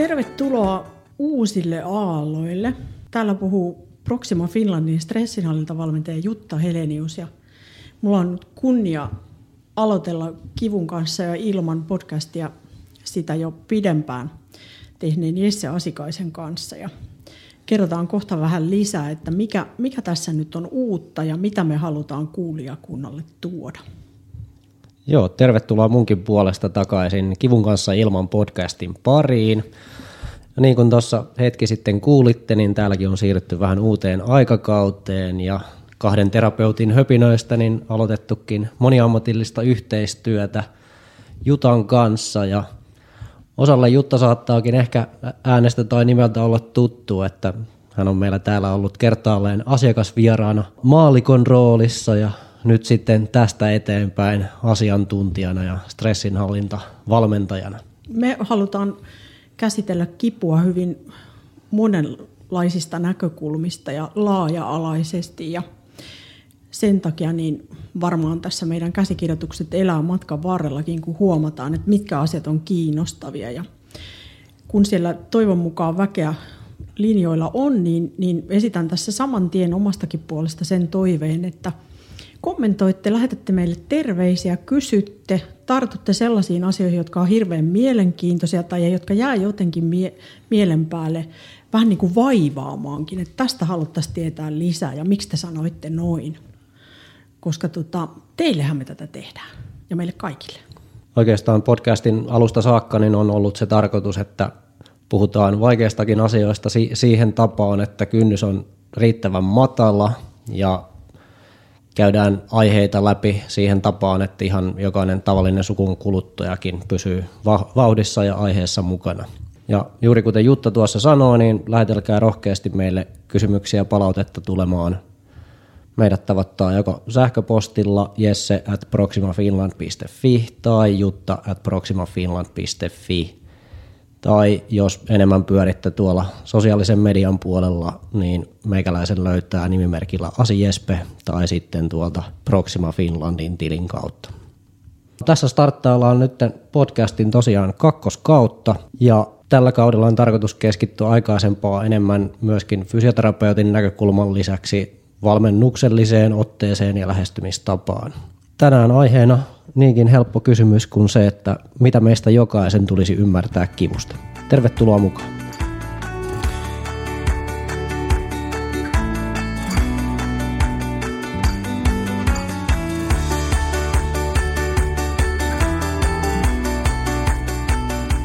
Tervetuloa uusille aalloille. Täällä puhuu Proxima Finlandin stressinhallintavalmentaja Jutta Helenius. Ja mulla on nyt kunnia aloitella Kivun kanssa ja Ilman podcastia sitä jo pidempään tehneen Jesse Asikaisen kanssa. Ja kerrotaan kohta vähän lisää, että mikä tässä nyt on uutta ja mitä me halutaan kuulijakunnalle tuoda. Joo, tervetuloa munkin puolesta takaisin Kivun kanssa Ilman podcastin pariin. Ja niin kuin tuossa hetki sitten kuulitte, niin täälläkin on siirrytty vähän uuteen aikakauteen ja kahden terapeutin höpinöistä niin aloitettukin moniammatillista yhteistyötä Jutan kanssa. Ja osalle Jutta saattaakin ehkä äänestä tai nimeltä olla tuttu, että hän on meillä täällä ollut kertaalleen asiakasvieraana maallikon roolissa ja nyt sitten tästä eteenpäin asiantuntijana ja stressinhallintavalmentajana. Me halutaan käsitellä kipua hyvin monenlaisista näkökulmista ja laaja-alaisesti. Ja sen takia niin varmaan tässä meidän käsikirjoitukset elää matkan varrellakin, kun huomataan, että mitkä asiat on kiinnostavia. Ja kun siellä toivon mukaan väkeä linjoilla on, niin esitän tässä saman tien omastakin puolesta sen toiveen, että kommentoitte, lähetätte meille terveisiä, kysytte, tartutte sellaisiin asioihin, jotka on hirveän mielenkiintoisia tai jotka jää jotenkin mielen päälle vähän niin kuin vaivaamaankin, että tästä haluttaisiin tietää lisää ja miksi te sanoitte noin, koska teillehän me tätä tehdään ja meille kaikille. Oikeastaan podcastin alusta saakka niin on ollut se tarkoitus, että puhutaan vaikeistakin asioista siihen tapaan, että kynnys on riittävän matala ja käydään aiheita läpi siihen tapaan, että ihan jokainen tavallinen sukun kuluttajakin pysyy vauhdissa ja aiheessa mukana. Ja juuri kuten Jutta tuossa sanoi, niin lähetelkää rohkeasti meille kysymyksiä ja palautetta tulemaan. Meidät tavoittaa joko sähköpostilla jesse@proximafinland.fi tai jutta@proximafinland.fi. Tai jos enemmän pyöritte tuolla sosiaalisen median puolella, niin meikäläisen löytää nimimerkillä AsiJespe tai sitten tuolta Proxima Finlandin tilin kautta. Tässä starttaillaan nyt podcastin tosiaan kakkoskautta ja tällä kaudella on tarkoitus keskittyä aikaisempaa enemmän myöskin fysioterapeutin näkökulman lisäksi valmennukselliseen otteeseen ja lähestymistapaan. Tänään aiheena niinkin helppo kysymys kuin se, että mitä meistä jokaisen tulisi ymmärtää kivusta. Tervetuloa mukaan.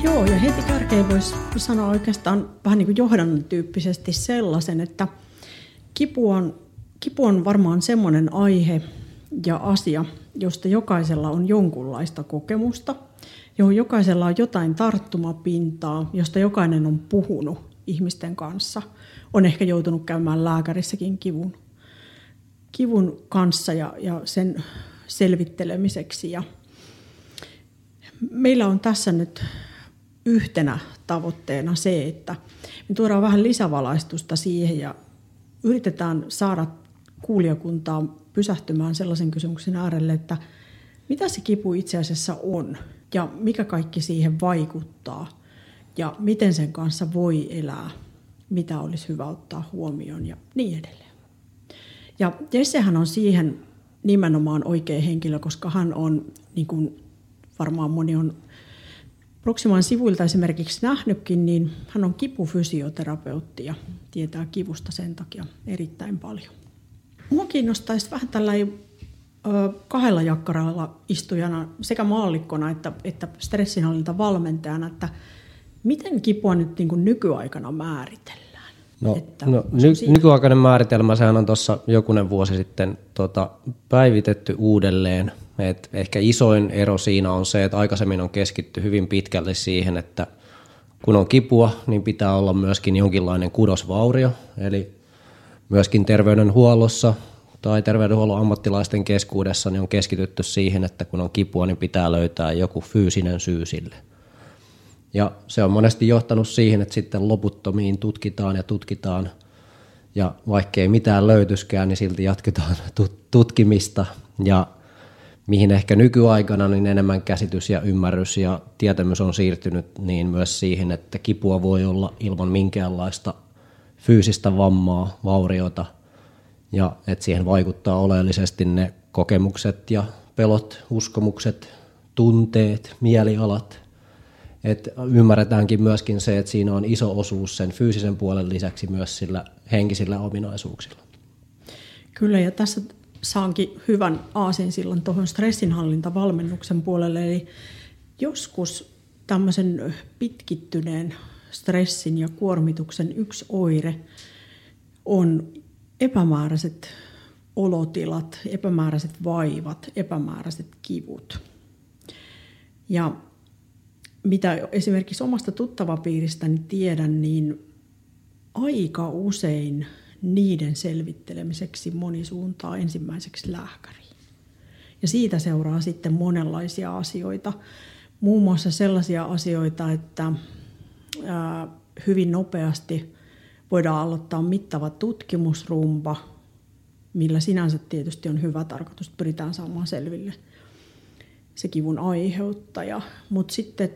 Joo, ja heti kärkeen voisi sanoa oikeastaan vähän niin kuin johdannon tyyppisesti sellaisen, että kipu on varmaan semmoinen aihe ja asia, josta jokaisella on jonkunlaista kokemusta, johon jokaisella on jotain tarttumapintaa, josta jokainen on puhunut ihmisten kanssa. On ehkä joutunut käymään lääkärissäkin kivun kanssa ja sen selvittelemiseksi. Ja meillä on tässä nyt yhtenä tavoitteena se, että me tuodaan vähän lisävalaistusta siihen ja yritetään saada kuulijakuntaa pysähtymään sellaisen kysymyksen äärelle, että mitä se kipu itse asiassa on ja mikä kaikki siihen vaikuttaa ja miten sen kanssa voi elää, mitä olisi hyvä ottaa huomioon ja niin edelleen. Ja Jessehän on siihen nimenomaan oikea henkilö, koska hän on, niin kuin varmaan moni on Proximan sivuilta esimerkiksi nähnytkin, niin hän on kipufysioterapeutti ja tietää kivusta sen takia erittäin paljon. Mua kiinnostaisi vähän tällainen kahdella jakkaralla istujana sekä maallikkona että stressinhallintavalmentajana, että miten kipua nyt niin kuin nykyaikana määritellään? Nykyaikainen määritelmä, sehän on tuossa jokunen vuosi sitten päivitetty uudelleen. Et ehkä isoin ero siinä on se, että aikaisemmin on keskitty hyvin pitkälle siihen, että kun on kipua, niin pitää olla myöskin jonkinlainen kudosvaurio, eli myöskin terveydenhuollossa tai terveydenhuollon ammattilaisten keskuudessa niin on keskitytty siihen, että kun on kipua, niin pitää löytää joku fyysinen syy sille. Ja se on monesti johtanut siihen, että sitten loputtomiin tutkitaan ja vaikkei mitään löytyskään, niin silti jatketaan tutkimista. Ja mihin ehkä nykyaikana niin enemmän käsitys ja ymmärrys ja tietämys on siirtynyt, niin myös siihen, että kipua voi olla ilman minkäänlaista fyysistä vammaa, vauriota, ja että siihen vaikuttaa oleellisesti ne kokemukset ja pelot, uskomukset, tunteet, mielialat. Et ymmärretäänkin myöskin se, että siinä on iso osuus sen fyysisen puolen lisäksi myös sillä henkisillä ominaisuuksilla. Kyllä, ja tässä saankin hyvän aasinsillan tuohon stressinhallintavalmennuksen puolelle. Eli joskus tämmöisen pitkittyneen stressin ja kuormituksen yksi oire on epämääräiset olotilat, epämääräiset vaivat, epämääräiset kivut. Ja mitä esimerkiksi omasta tuttavapiiristäni tiedän, niin aika usein niiden selvittelemiseksi moni suuntaa ensimmäiseksi lääkäriin. Ja siitä seuraa sitten monenlaisia asioita. Muun muassa sellaisia asioita, että hyvin nopeasti voidaan aloittaa mittava tutkimusrumba, millä sinänsä tietysti on hyvä tarkoitus, että pyritään saamaan selville se kivun aiheuttaja. Mutta sitten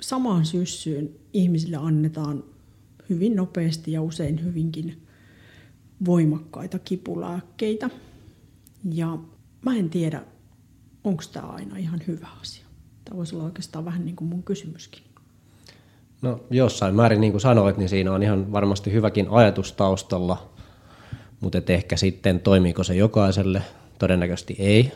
samaan syssyyn ihmisille annetaan hyvin nopeasti ja usein hyvinkin voimakkaita kipulääkkeitä. Ja mä en tiedä, onko tämä aina ihan hyvä asia. Tämä voisi olla oikeastaan vähän niin kuin mun kysymyskin. No jossain määrin, niin kuin sanoit, niin siinä on ihan varmasti hyväkin ajatus taustalla, mutta ehkä sitten toimiiko se jokaiselle? Todennäköisesti ei.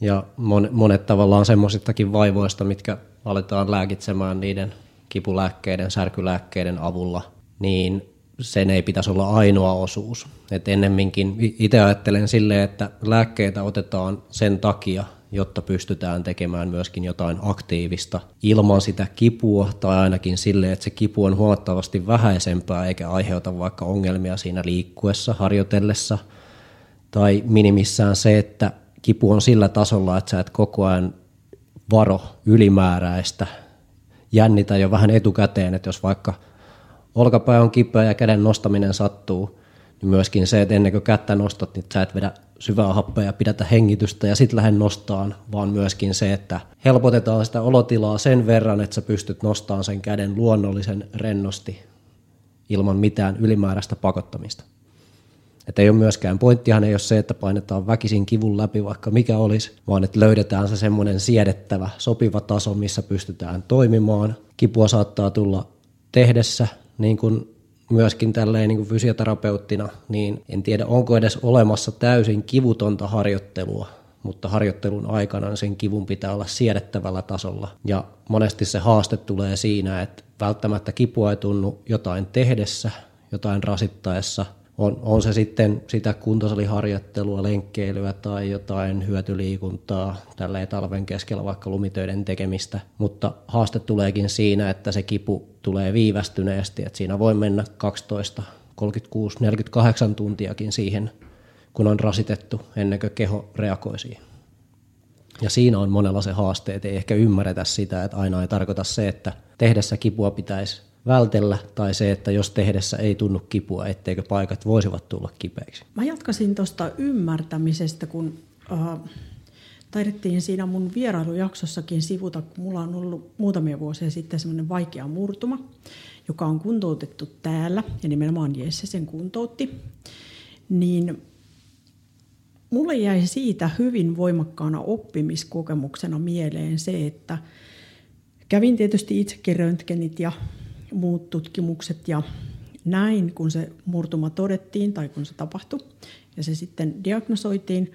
Ja monet tavallaan semmoisistakin vaivoista, mitkä aletaan lääkitsemään niiden kipulääkkeiden, särkylääkkeiden avulla, niin sen ei pitäisi olla ainoa osuus. Et ennemminkin itse ajattelen silleen, että lääkkeitä otetaan sen takia, jotta pystytään tekemään myöskin jotain aktiivista ilman sitä kipua, tai ainakin silleen, että se kipu on huomattavasti vähäisempää eikä aiheuta vaikka ongelmia siinä liikkuessa, harjoitellessa, tai minimissään se, että kipu on sillä tasolla, että sä et koko ajan varo ylimääräistä, jännitä jo vähän etukäteen, että jos vaikka olkapää on kipeä ja käden nostaminen sattuu, niin myöskin se, että ennen kuin kättä nostat, niin sä et vedä syvää happea ja pidätä hengitystä ja sitten lähde nostaan, vaan myöskin se, että helpotetaan sitä olotilaa sen verran, että sä pystyt nostamaan sen käden luonnollisen rennosti ilman mitään ylimääräistä pakottamista. Että ei ole myöskään, pointtihan ei ole se, että painetaan väkisin kivun läpi vaikka mikä olisi, vaan että löydetään se semmoinen siedettävä, sopiva taso, missä pystytään toimimaan. Kipua saattaa tulla tehdessä, niin kuin myöskin tälleen niin kuin fysioterapeuttina, niin en tiedä, onko edes olemassa täysin kivutonta harjoittelua, mutta harjoittelun aikana sen kivun pitää olla siedettävällä tasolla. Ja monesti se haaste tulee siinä, että välttämättä kipua ei tunnu jotain tehdessä, jotain rasittaessa. On se sitten sitä kuntosaliharjoittelua, lenkkeilyä tai jotain hyötyliikuntaa, tälleen talven keskellä vaikka lumitöiden tekemistä. Mutta haaste tuleekin siinä, että se kipu tulee viivästyneesti, että siinä voi mennä 12, 36, 48 tuntiakin siihen, kun on rasitettu ennen kuin keho reagoi siihen. Ja siinä on monella se haaste, että ei ehkä ymmärretä sitä, että aina ei tarkoita se, että tehdessä kipua pitäisi vältellä, tai se, että jos tehdessä ei tunnu kipua, etteikö paikat voisivat tulla kipeiksi. Mä jatkasin tuosta ymmärtämisestä, kun taidettiin siinä mun vierailujaksossakin sivuta, kun mulla on ollut muutamia vuosia sitten semmoinen vaikea murtuma, joka on kuntoutettu täällä, ja nimenomaan Jesse sen kuntoutti, niin mulle jäi siitä hyvin voimakkaana oppimiskokemuksena mieleen se, että kävin tietysti itsekin röntgenit ja muut tutkimukset ja näin, kun se murtuma todettiin tai kun se tapahtui ja se sitten diagnosoitiin.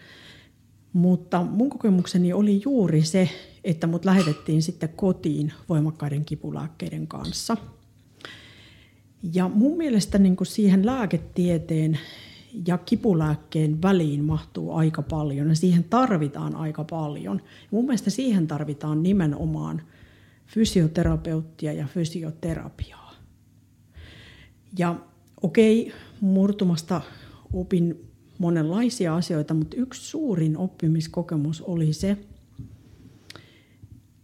Mutta mun kokemukseni oli juuri se, että mut lähetettiin sitten kotiin voimakkaiden kipulääkkeiden kanssa. Ja mun mielestä niin kun siihen lääketieteen ja kipulääkkeen väliin mahtuu aika paljon ja siihen tarvitaan aika paljon. Mun mielestä siihen tarvitaan nimenomaan fysioterapeuttia ja fysioterapiaa. Ja okei, murtumasta opin monenlaisia asioita, mutta yksi suurin oppimiskokemus oli se,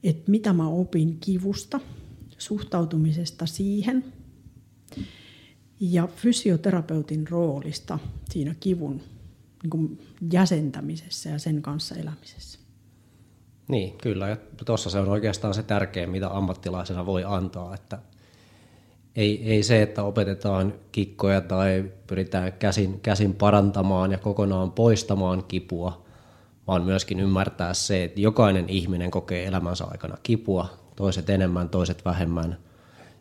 että mitä mä opin kivusta, suhtautumisesta siihen ja fysioterapeutin roolista siinä kivun niin kuin jäsentämisessä ja sen kanssa elämisessä. Niin, kyllä. Ja tuossa se on oikeastaan se tärkein, mitä ammattilaisena voi antaa. Että ei se, että opetetaan kikkoja tai pyritään käsin parantamaan ja kokonaan poistamaan kipua, vaan myöskin ymmärtää se, että jokainen ihminen kokee elämänsä aikana kipua, toiset enemmän, toiset vähemmän.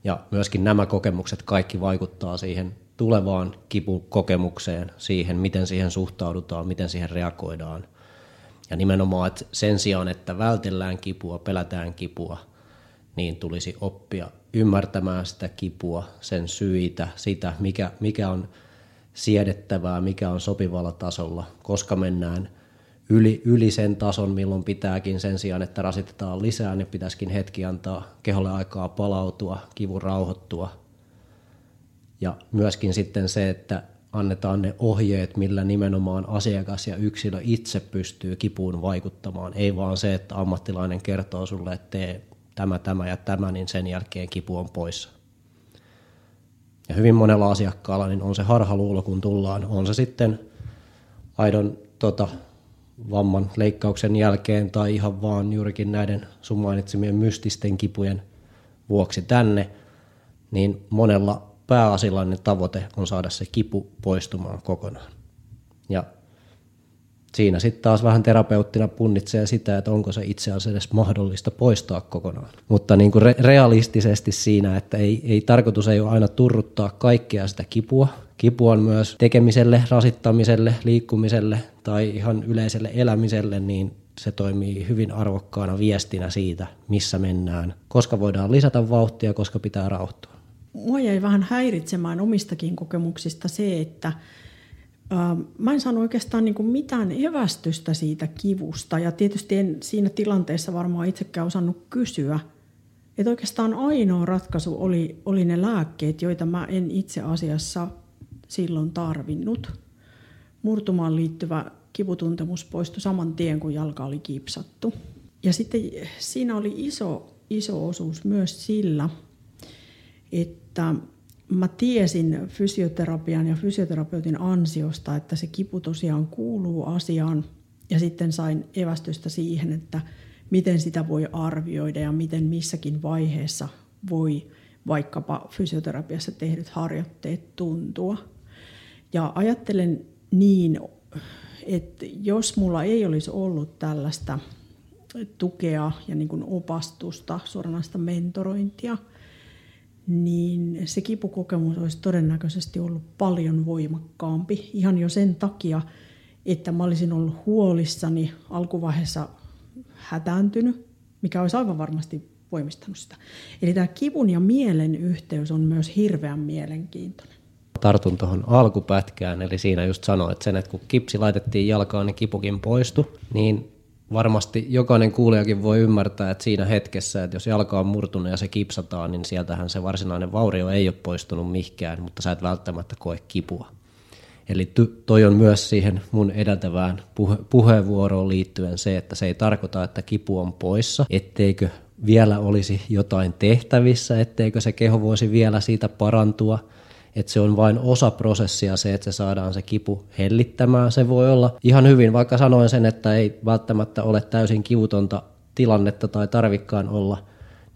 Ja myöskin nämä kokemukset kaikki vaikuttaa siihen tulevaan kipukokemukseen, siihen miten siihen suhtaudutaan, miten siihen reagoidaan. Ja nimenomaan, että sen sijaan, että vältellään kipua, pelätään kipua, niin tulisi oppia ymmärtämään sitä kipua, sen syitä, sitä mikä on siedettävää, mikä on sopivalla tasolla, koska mennään yli sen tason, milloin pitääkin sen sijaan, että rasitetaan lisää, niin pitäisikin hetki antaa keholle aikaa palautua, kivun rauhoittua. Ja myöskin sitten se, että annetaan ne ohjeet, millä nimenomaan asiakas ja yksilö itse pystyy kipuun vaikuttamaan. Ei vaan se, että ammattilainen kertoo sulle, että tee tämä ja tämä, niin sen jälkeen kipu on poissa. Ja hyvin monella asiakkaalla niin on se harhaluulo, kun tullaan. On se sitten aidon vamman leikkauksen jälkeen tai ihan vaan juurikin näiden sun mainitsemien mystisten kipujen vuoksi tänne, niin monella pääasiallinen tavoite on saada se kipu poistumaan kokonaan. Ja siinä sitten taas vähän terapeuttina punnitsee sitä, että onko se itse asiassa edes mahdollista poistaa kokonaan. Mutta niin kuin realistisesti siinä, että ei tarkoitus ei ole aina turruttaa kaikkea sitä kipua. Kipu on myös tekemiselle, rasittamiselle, liikkumiselle tai ihan yleiselle elämiselle, niin se toimii hyvin arvokkaana viestinä siitä, missä mennään. Koska voidaan lisätä vauhtia, koska pitää rauhoittua. Mua jäi vähän häiritsemään omistakin kokemuksista se, että mä en saanut oikeastaan niin kuin mitään evästystä siitä kivusta. Ja tietysti en siinä tilanteessa varmaan itsekään osannut kysyä. Että oikeastaan ainoa ratkaisu oli ne lääkkeet, joita mä en itse asiassa silloin tarvinnut. Murtumaan liittyvä kiputuntemus poistui saman tien, kun jalka oli kipsattu. Ja sitten siinä oli iso osuus myös sillä, että mä tiesin fysioterapian ja fysioterapeutin ansiosta, että se kipu tosiaan kuuluu asiaan, ja sitten sain evästystä siihen, että miten sitä voi arvioida ja miten missäkin vaiheessa voi vaikkapa fysioterapiassa tehdyt harjoitteet tuntua. Ja ajattelen niin, että jos mulla ei olisi ollut tällaista tukea ja niin kuin opastusta, suoranaista mentorointia, niin se kipukokemus olisi todennäköisesti ollut paljon voimakkaampi. Ihan jo sen takia, että mä olisin ollut huolissani alkuvaiheessa hätääntynyt, mikä olisi aivan varmasti voimistanut sitä. Eli tämä kivun ja mielen yhteys on myös hirveän mielenkiintoinen. Tartun tuohon alkupätkään, eli siinä just sanoit sen, että kun kipsi laitettiin jalkaan, niin kipukin poistui, niin varmasti jokainen kuulijakin voi ymmärtää, että siinä hetkessä, että jos jalka on murtunut ja se kipsataan, niin sieltähän se varsinainen vaurio ei ole poistunut mihinkään, mutta sä et välttämättä koe kipua. Eli toi on myös siihen mun edeltävään puheenvuoroon liittyen se, että se ei tarkoita, että kipu on poissa, etteikö vielä olisi jotain tehtävissä, etteikö se keho voisi vielä siitä parantua. Että se on vain osa prosessia se, että se saadaan se kipu hellittämään. Se voi olla ihan hyvin, vaikka sanoin sen, että ei välttämättä ole täysin kivutonta tilannetta tai tarvikkaan olla,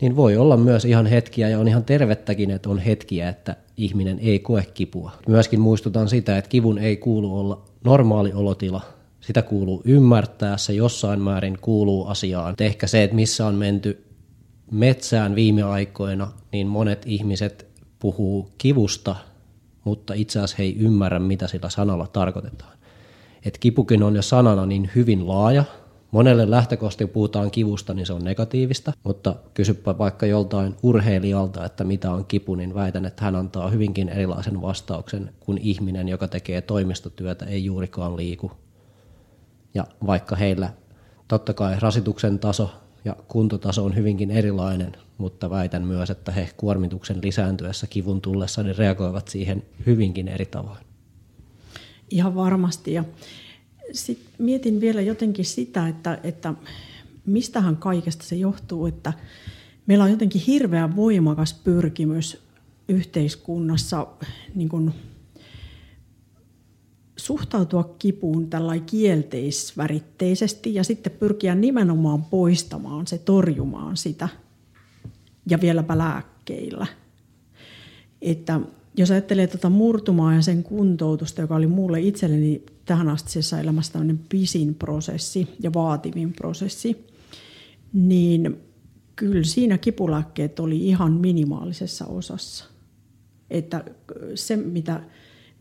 niin voi olla myös ihan hetkiä ja on ihan tervettäkin, että on hetkiä, että ihminen ei koe kipua. Myöskin muistutan sitä, että kivun ei kuulu olla normaali olotila. Sitä kuuluu ymmärtää, se jossain määrin kuuluu asiaan. Et ehkä se, että missä on menty metsään viime aikoina, niin monet ihmiset puhuu kivusta, mutta itse asiassa he ei ymmärrä, mitä sillä sanalla tarkoitetaan. Et kipukin on jo sanana niin hyvin laaja. Monelle lähtökohtaisesti puhutaan kivusta, niin se on negatiivista, mutta kysypä vaikka joltain urheilijalta, että mitä on kipu, niin väitän, että hän antaa hyvinkin erilaisen vastauksen kuin ihminen, joka tekee toimistotyötä, ei juurikaan liiku. Ja vaikka heillä totta kai rasituksen taso ja kuntotaso on hyvinkin erilainen, mutta väitän myös, että he kuormituksen lisääntyessä kivun tullessa niin reagoivat siihen hyvinkin eri tavoin. Ihan varmasti. Ja sit mietin vielä jotenkin sitä, että mistähän kaikesta se johtuu, että meillä on jotenkin hirveän voimakas pyrkimys yhteiskunnassa niin kun suhtautua kipuun tällainen kielteisväritteisesti ja sitten pyrkiä nimenomaan poistamaan se, torjumaan sitä ja vieläpä lääkkeillä. Että jos ajattelee tuota murtumaa ja sen kuntoutusta, joka oli mulle itselleni tähän astisessa elämässä tämmöinen pisin prosessi ja vaativin prosessi, niin kyllä siinä kipulääkkeet oli ihan minimaalisessa osassa. Että se,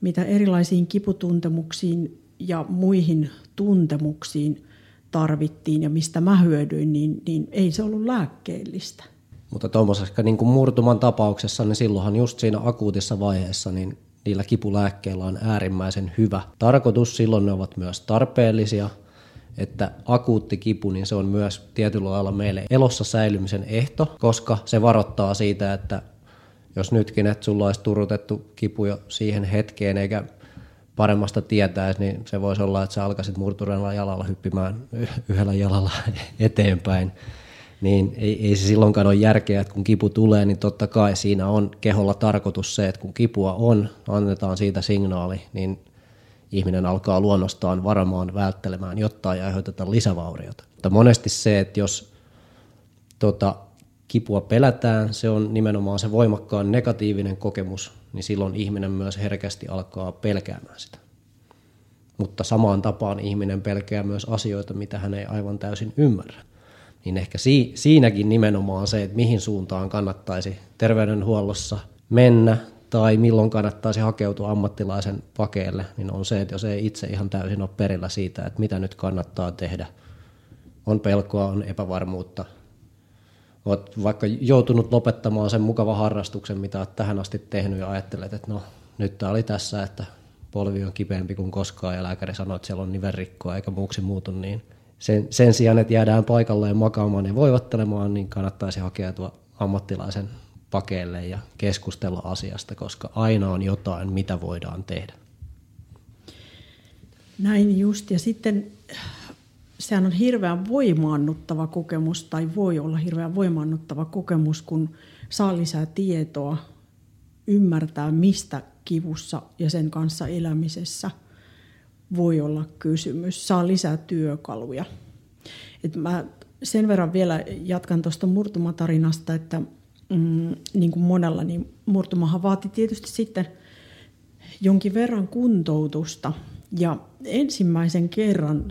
mitä erilaisiin kiputuntemuksiin ja muihin tuntemuksiin tarvittiin ja mistä mä hyödyin, niin ei se ollut lääkkeellistä. Mutta tuommoisessa niin kuin murtuman tapauksessa, niin silloinhan just siinä akuutissa vaiheessa niin niillä kipulääkkeillä on äärimmäisen hyvä tarkoitus. Silloin ne ovat myös tarpeellisia, että akuutti kipu, niin se on myös tietyllä lailla meille elossa säilymisen ehto, koska se varoittaa siitä, että jos nytkin, että sulla olisi turrutettu kipu jo siihen hetkeen eikä paremmasta tietäisi, niin se voisi olla, että sä alkaisit murtuneella jalalla hyppimään yhdellä jalalla eteenpäin. Niin ei se silloinkaan ole järkeä, että kun kipu tulee, niin totta kai siinä on keholla tarkoitus se, että kun kipua on, annetaan siitä signaali, niin ihminen alkaa luonnostaan varmaan välttelemään jotain ja aiheuteta lisävauriota. Mutta monesti se, että jos kipua pelätään, se on nimenomaan se voimakkaan negatiivinen kokemus, niin silloin ihminen myös herkästi alkaa pelkäämään sitä. Mutta samaan tapaan ihminen pelkää myös asioita, mitä hän ei aivan täysin ymmärrä. Niin ehkä siinäkin nimenomaan se, että mihin suuntaan kannattaisi terveydenhuollossa mennä tai milloin kannattaisi hakeutua ammattilaisen pakeille, niin on se, että jos ei itse ihan täysin ole perillä siitä, että mitä nyt kannattaa tehdä, on pelkoa, on epävarmuutta. Olet vaikka joutunut lopettamaan sen mukavan harrastuksen, mitä olet tähän asti tehnyt ja ajattelet, että no nyt tämä oli tässä, että polvi on kipeämpi kuin koskaan ja lääkäri sanoi, että siellä on nivelrikkoa eikä muuksi muutu, niin sen sijaan, että jäädään paikalleen makaamaan ja voivottelemaan, niin kannattaisi hakeutua ammattilaisen pakeille ja keskustella asiasta, koska aina on jotain, mitä voidaan tehdä. Näin just, ja sitten sehän on hirveän voimaannuttava kokemus, tai voi olla hirveän voimaannuttava kokemus, kun saa lisää tietoa, ymmärtää mistä kivussa ja sen kanssa elämisessä voi olla kysymys, saa lisää työkaluja. Et mä sen verran vielä jatkan tuosta murtumatarinasta, että niin kuin monella, niin murtumahan vaati tietysti sitten jonkin verran kuntoutusta. Ja ensimmäisen kerran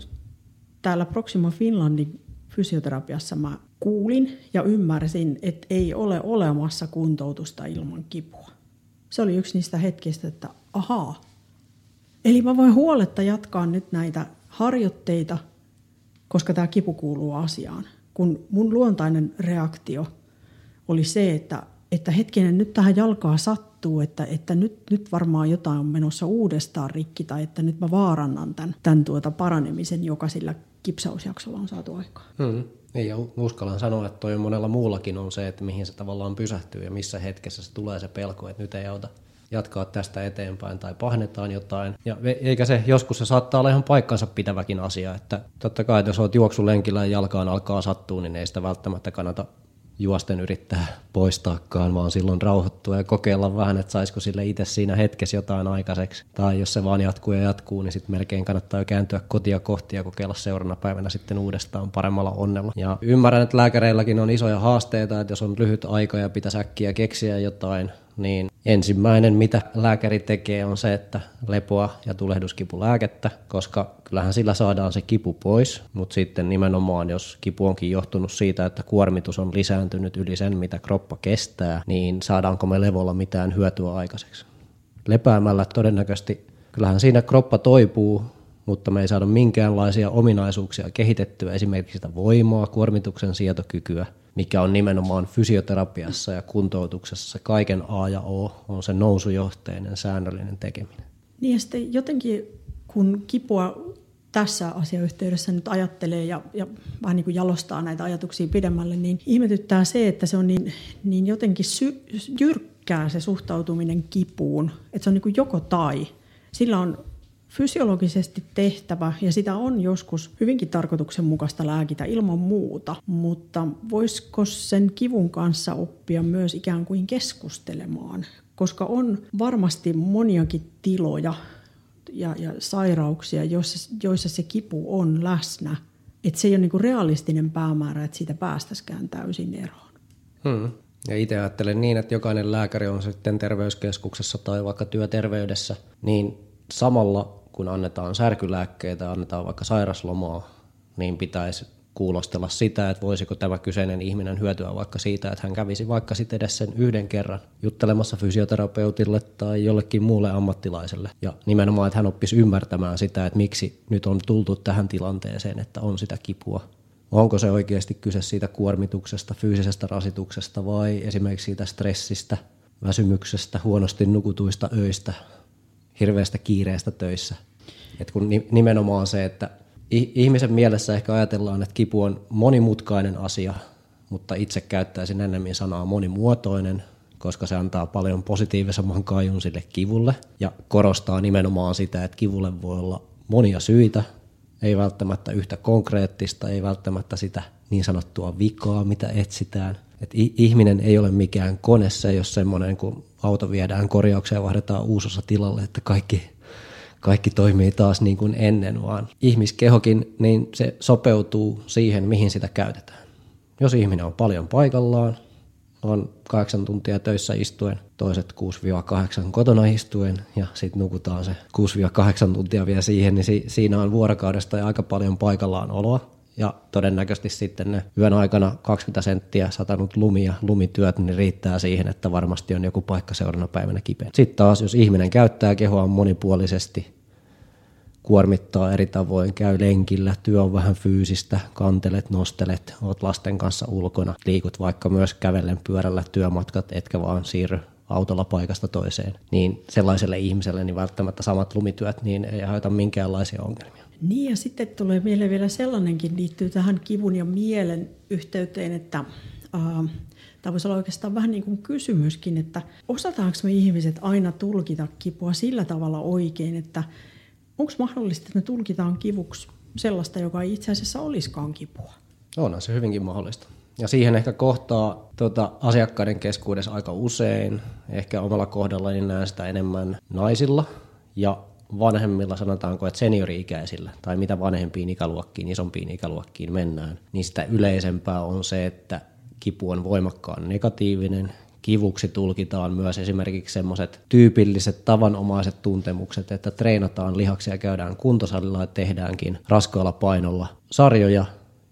täällä Proxima Finlandin fysioterapiassa mä kuulin ja ymmärsin, että ei ole olemassa kuntoutusta ilman kipua. Se oli yksi niistä hetkistä, että ahaa. Eli mä voin huoletta jatkaa nyt näitä harjoitteita, koska tämä kipu kuuluu asiaan. Kun mun luontainen reaktio oli se, että hetkinen, nyt tähän jalkaa sattuu, että nyt varmaan jotain on menossa uudestaan rikki, tai että nyt mä vaarannan tämän paranemisen, joka sillä kipsausjaksolla on saatu aikaan. Ja uskallan sanoa, että toi monella muullakin on se, että mihin se tavallaan pysähtyy ja missä hetkessä se tulee se pelko, että nyt ei auta jatkaa tästä eteenpäin tai pahnetaan jotain. Ja eikä se, joskus se saattaa olla ihan paikkansa pitäväkin asia, että totta kai, että jos olet juoksulenkillä ja jalkaan alkaa sattua, niin ei sitä välttämättä kannata juosten yrittää poistaakaan, vaan silloin rauhoittua ja kokeilla vähän, että saisiko sille itse siinä hetkessä jotain aikaiseksi. Tai jos se vaan jatkuu ja jatkuu, niin sitten melkein kannattaa jo kääntyä kotia kohti ja kokeilla seuraavana päivänä sitten uudestaan paremmalla onnella. Ja ymmärrän, että lääkäreilläkin on isoja haasteita, että jos on lyhyt aika ja pitäisi äkkiä keksiä jotain, niin ensimmäinen, mitä lääkäri tekee, on se, että lepoa ja tulehduskipulääkettä, koska kyllähän sillä saadaan se kipu pois, mutta sitten nimenomaan, jos kipu onkin johtunut siitä, että kuormitus on lisääntynyt yli sen, mitä kroppa kestää, niin saadaanko me levolla mitään hyötyä aikaiseksi? Lepäämällä todennäköisesti, kyllähän siinä kroppa toipuu, mutta me ei saada minkäänlaisia ominaisuuksia kehitettyä, esimerkiksi sitä voimaa, kuormituksen sietokykyä, mikä on nimenomaan fysioterapiassa ja kuntoutuksessa kaiken A ja O, on se nousujohteinen säännöllinen tekeminen. Niin ja sitten jotenkin, kun kipua tässä asiayhteydessä nyt ajattelee ja vähän niin kuin jalostaa näitä ajatuksia pidemmälle, niin ihmetyttää se, että se on niin jotenkin jyrkkää se suhtautuminen kipuun, että se on niin kuin joko tai. Sillä on fysiologisesti tehtävä, ja sitä on joskus hyvinkin tarkoituksenmukaista lääkitä ilman muuta, mutta voisiko sen kivun kanssa oppia myös ikään kuin keskustelemaan, koska on varmasti moniakin tiloja, ja sairauksia, joissa se kipu on läsnä. Että se ei ole niinku realistinen päämäärä, että siitä päästäisikään täysin eroon. Ja itse ajattelen niin, että jokainen lääkäri on sitten terveyskeskuksessa tai vaikka työterveydessä, niin samalla kun annetaan särkylääkkeitä, annetaan vaikka sairaslomaa, niin pitäisi kuulostella sitä, että voisiko tämä kyseinen ihminen hyötyä vaikka siitä, että hän kävisi vaikka sitten edes sen yhden kerran juttelemassa fysioterapeutille tai jollekin muulle ammattilaiselle. Ja nimenomaan, että hän oppisi ymmärtämään sitä, että miksi nyt on tultu tähän tilanteeseen, että on sitä kipua. Onko se oikeasti kyse siitä kuormituksesta, fyysisestä rasituksesta vai esimerkiksi siitä stressistä, väsymyksestä, huonosti nukutuista öistä, hirveästä kiireestä töissä. Et kun nimenomaan se, että ihmisen mielessä ehkä ajatellaan, että kipu on monimutkainen asia, mutta itse käyttäisin ennemmin sanaa monimuotoinen, koska se antaa paljon positiivisemman kajun sille kivulle ja korostaa nimenomaan sitä, että kivulle voi olla monia syitä, ei välttämättä yhtä konkreettista, ei välttämättä sitä niin sanottua vikaa, mitä etsitään. Et ihminen ei ole mikään kone, se ei ole semmoinen, kun auto viedään korjaukseen ja vaihdetaan uusosa tilalle, että kaikki toimii taas niin kuin ennen, vaan ihmiskehokin, niin se sopeutuu siihen, mihin sitä käytetään. Jos ihminen on paljon paikallaan, on 8 tuntia töissä istuen, toiset 6-8 kotona istuen ja sitten nukutaan se 6-8 tuntia vielä siihen, niin siinä on vuorokaudesta ja aika paljon paikallaan oloa. Ja todennäköisesti sitten ne yön aikana 20 senttiä satanut lumi ja lumityöt, niin riittää siihen, että varmasti on joku paikka seuraavana päivänä kipeä. Sitten taas, jos ihminen käyttää kehoa monipuolisesti, kuormittaa eri tavoin, käy lenkillä, työ on vähän fyysistä, kantelet, nostelet, oot lasten kanssa ulkona, liikut vaikka myös kävellen pyörällä työmatkat, etkä vaan siirry autolla paikasta toiseen, niin sellaiselle ihmiselle niin välttämättä samat lumityöt niin ei aiheuta minkäänlaisia ongelmia. Niin ja sitten tulee mieleen vielä sellainenkin, liittyy tähän kivun ja mielen yhteyteen, että tämä voisi olla oikeastaan vähän niin kuin kysymyskin, että osataanko me ihmiset aina tulkita kipua sillä tavalla oikein, että onko mahdollista, että me tulkitaan kivuksi sellaista, joka ei itse asiassa olisikaan kipua? Onhan se hyvinkin mahdollista. Ja siihen ehkä kohtaa asiakkaiden keskuudessa aika usein, ehkä omalla kohdallani näen sitä enemmän naisilla ja vanhemmilla, sanotaanko, että seniori-ikäisillä tai mitä vanhempiin ikäluokkiin, isompiin ikäluokkiin mennään, niin sitä yleisempää on se, että kipu on voimakkaan negatiivinen. Kivuksi tulkitaan myös esimerkiksi semmoiset tyypilliset tavanomaiset tuntemukset, että treenataan lihaksia, käydään kuntosalilla ja tehdäänkin raskaalla painolla sarjoja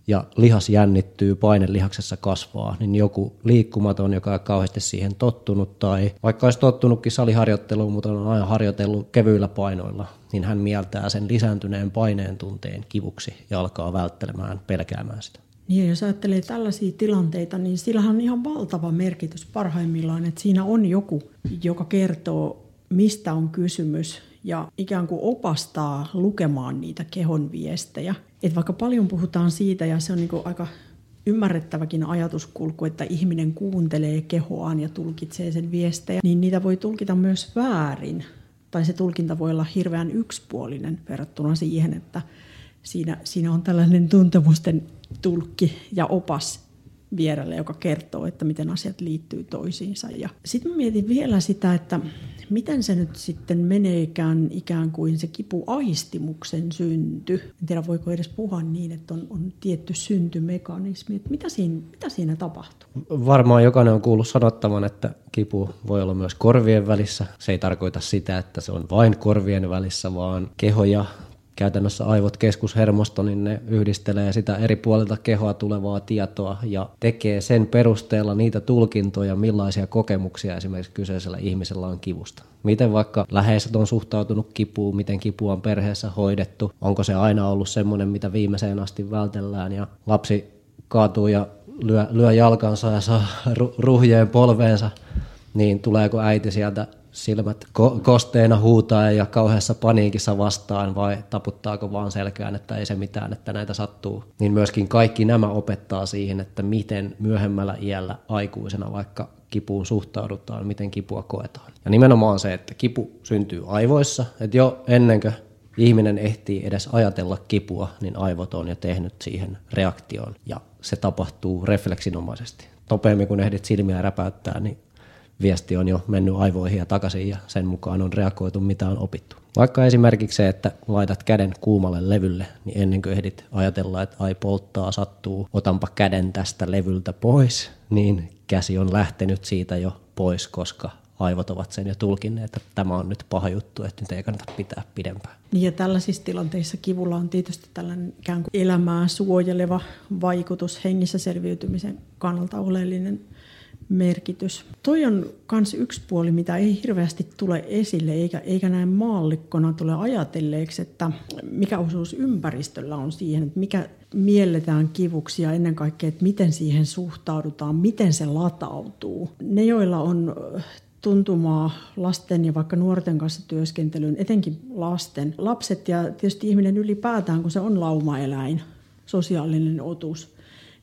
ja lihas jännittyy, paine lihaksessa kasvaa, niin joku liikkumaton, joka ei kauheasti siihen tottunut tai vaikka olisi tottunutkin saliharjoitteluun, mutta on aina harjoitellut kevyillä painoilla, niin hän mieltää sen lisääntyneen paineen tunteen kivuksi ja alkaa välttelemään, pelkäämään sitä. Niin, jos ajattelee tällaisia tilanteita, niin sillähän on ihan valtava merkitys parhaimmillaan, että siinä on joku, joka kertoo, mistä on kysymys ja ikään kuin opastaa lukemaan niitä kehon viestejä. Että vaikka paljon puhutaan siitä, ja se on niin kuin aika ymmärrettäväkin ajatuskulku, että ihminen kuuntelee kehoaan ja tulkitsee sen viestejä, niin niitä voi tulkita myös väärin. Tai se tulkinta voi olla hirveän yksipuolinen verrattuna siihen, että siinä on tällainen tuntemusten tulkki ja opas vierelle, joka kertoo, että miten asiat liittyy toisiinsa. Sitten mä mietin vielä sitä, että miten se nyt sitten meneekään ikään kuin se kipuaistimuksen synty. En tiedä, voiko edes puhua niin, että on tietty syntymekanismi. Että mitä siinä tapahtuu? Varmaan jokainen on kuullut sanottavan, että kipu voi olla myös korvien välissä. Se ei tarkoita sitä, että se on vain korvien välissä, vaan kehoja. Käytännössä aivot, keskushermosto, niin ne yhdistelee sitä eri puolilta kehoa tulevaa tietoa ja tekee sen perusteella niitä tulkintoja, millaisia kokemuksia esimerkiksi kyseisellä ihmisellä on kivusta. Miten vaikka läheiset on suhtautunut kipuun, miten kipua on perheessä hoidettu, onko se aina ollut semmoinen, mitä viimeiseen asti vältellään ja lapsi kaatuu ja lyö jalkansa ja saa ruhjeen polveensa, niin tuleeko äiti sieltä silmät kosteena huutaa ja kauheassa paniikissa vastaan vai taputtaako vaan selkään, että ei se mitään, että näitä sattuu. Niin myöskin kaikki nämä opettaa siihen, että miten myöhemmällä iällä aikuisena vaikka kipuun suhtaudutaan, miten kipua koetaan. Ja nimenomaan se, että kipu syntyy aivoissa, että jo ennen kuin ihminen ehtii edes ajatella kipua, niin aivot on jo tehnyt siihen reaktioon ja se tapahtuu refleksinomaisesti. Nopeammin kun ehdit silmiä räpäyttää, niin viesti on jo mennyt aivoihin ja takaisin ja sen mukaan on reagoitu, mitä on opittu. Vaikka esimerkiksi se, että laitat käden kuumalle levylle, niin ennen kuin ehdit ajatella, että ai polttaa, sattuu, otanpa käden tästä levyltä pois, niin käsi on lähtenyt siitä jo pois, koska aivot ovat sen ja tulkinneet, että tämä on nyt paha juttu, että nyt ei kannata pitää pidempään. Ja tällaisissa tilanteissa kivulla on tietysti tällainen ikään kuin elämää suojeleva vaikutus, hengissä selviytymisen kannalta oleellinen merkitys. Toi on myös yksi puoli, mitä ei hirveästi tule esille, eikä näin maallikkona tule ajatelleeksi, että mikä osuus ympäristöllä on siihen, että mikä mielletään kivuksi ja ennen kaikkea, että miten siihen suhtaudutaan, miten se latautuu. Ne, joilla on tuntumaa lasten ja vaikka nuorten kanssa työskentelyyn, etenkin lapset ja tietysti ihminen ylipäätään, kun se on laumaeläin, sosiaalinen otus,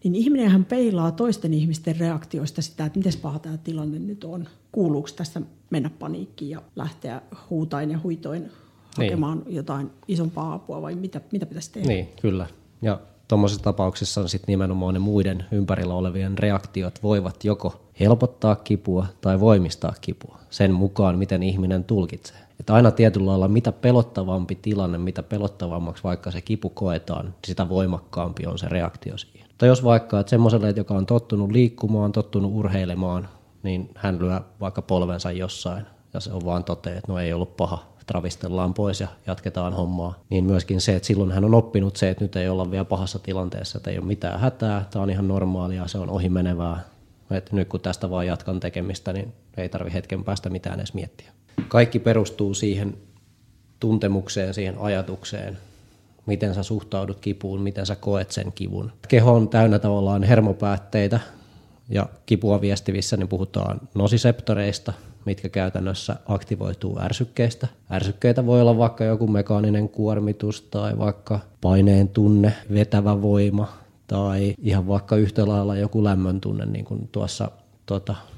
niin ihminenhän peilaa toisten ihmisten reaktioista sitä, että miten paha tämä tilanne nyt on. Kuuluuko tässä mennä paniikkiin ja lähteä huutain ja huitoin hakemaan jotain isompaa apua vai mitä pitäisi tehdä? Niin, kyllä. Ja tuommoisissa tapauksissa on sitten nimenomaan ne muiden ympärillä olevien reaktiot voivat joko helpottaa kipua tai voimistaa kipua sen mukaan, miten ihminen tulkitsee. Että aina tietyllä lailla mitä pelottavampi tilanne, mitä pelottavammaksi vaikka se kipu koetaan, sitä voimakkaampi on se reaktio siihen. Tai jos vaikka, että semmoiselle, joka on tottunut liikkumaan, tottunut urheilemaan, niin hän lyö vaikka polvensa jossain ja se on vaan toteaa, että no ei ollut paha. Travistellaan pois ja jatketaan hommaa, niin myöskin se, että silloin hän on oppinut se, että nyt ei olla vielä pahassa tilanteessa, että ei ole mitään hätää, tämä on ihan normaalia, se on ohimenevää, että nyt kun tästä vaan jatkan tekemistä, niin ei tarvitse hetken päästä mitään edes miettiä. Kaikki perustuu siihen tuntemukseen, siihen ajatukseen, miten sä suhtaudut kipuun, miten sä koet sen kivun. Keho on täynnä tavallaan hermopäätteitä ja kipua viestivissä niin puhutaan nosiseptoreista, mitkä käytännössä aktivoituu ärsykkeistä. Ärsykkeitä voi olla vaikka joku mekaaninen kuormitus tai vaikka paineen tunne, vetävä voima tai ihan vaikka yhtä lailla joku lämmön tunne, niin kuin tuossa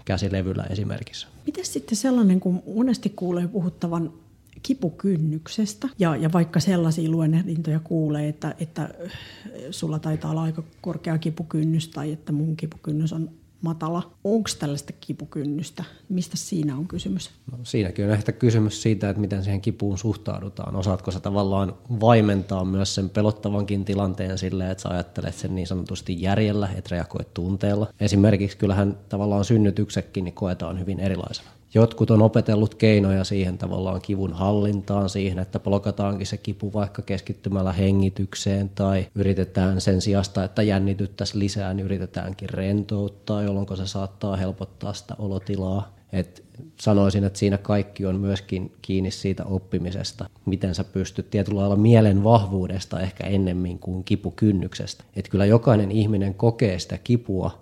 käsilevyllä esimerkiksi. Mites sitten sellainen, kun monesti kuulee puhuttavan kipukynnyksestä ja vaikka sellaisia luennehdintoja kuulee, että sulla taitaa olla aika korkea kipukynnys tai että mun kipukynnys on matala. Onko tällaista kipukynnystä? Mistä siinä on kysymys? No, siinäkin on ehkä kysymys siitä, että miten siihen kipuun suhtaudutaan. Osaatko sä tavallaan vaimentaa myös sen pelottavankin tilanteen silleen, että sä ajattelet sen niin sanotusti järjellä, et reagoi tunteella. Esimerkiksi kyllähän tavallaan synnytyksetkin niin koetaan hyvin erilaisena. Jotkut on opetellut keinoja siihen tavallaan kivun hallintaan, siihen, että blokataankin se kipu vaikka keskittymällä hengitykseen tai yritetään sen sijasta, että jännityttäisiin lisää, niin yritetäänkin rentouttaa, jolloin se saattaa helpottaa sitä olotilaa. Et sanoisin, että siinä kaikki on myöskin kiinni siitä oppimisesta, miten sä pystyt tietyllä lailla mielen vahvuudesta ehkä ennemmin kuin kipukynnyksestä. Et kyllä jokainen ihminen kokee sitä kipua,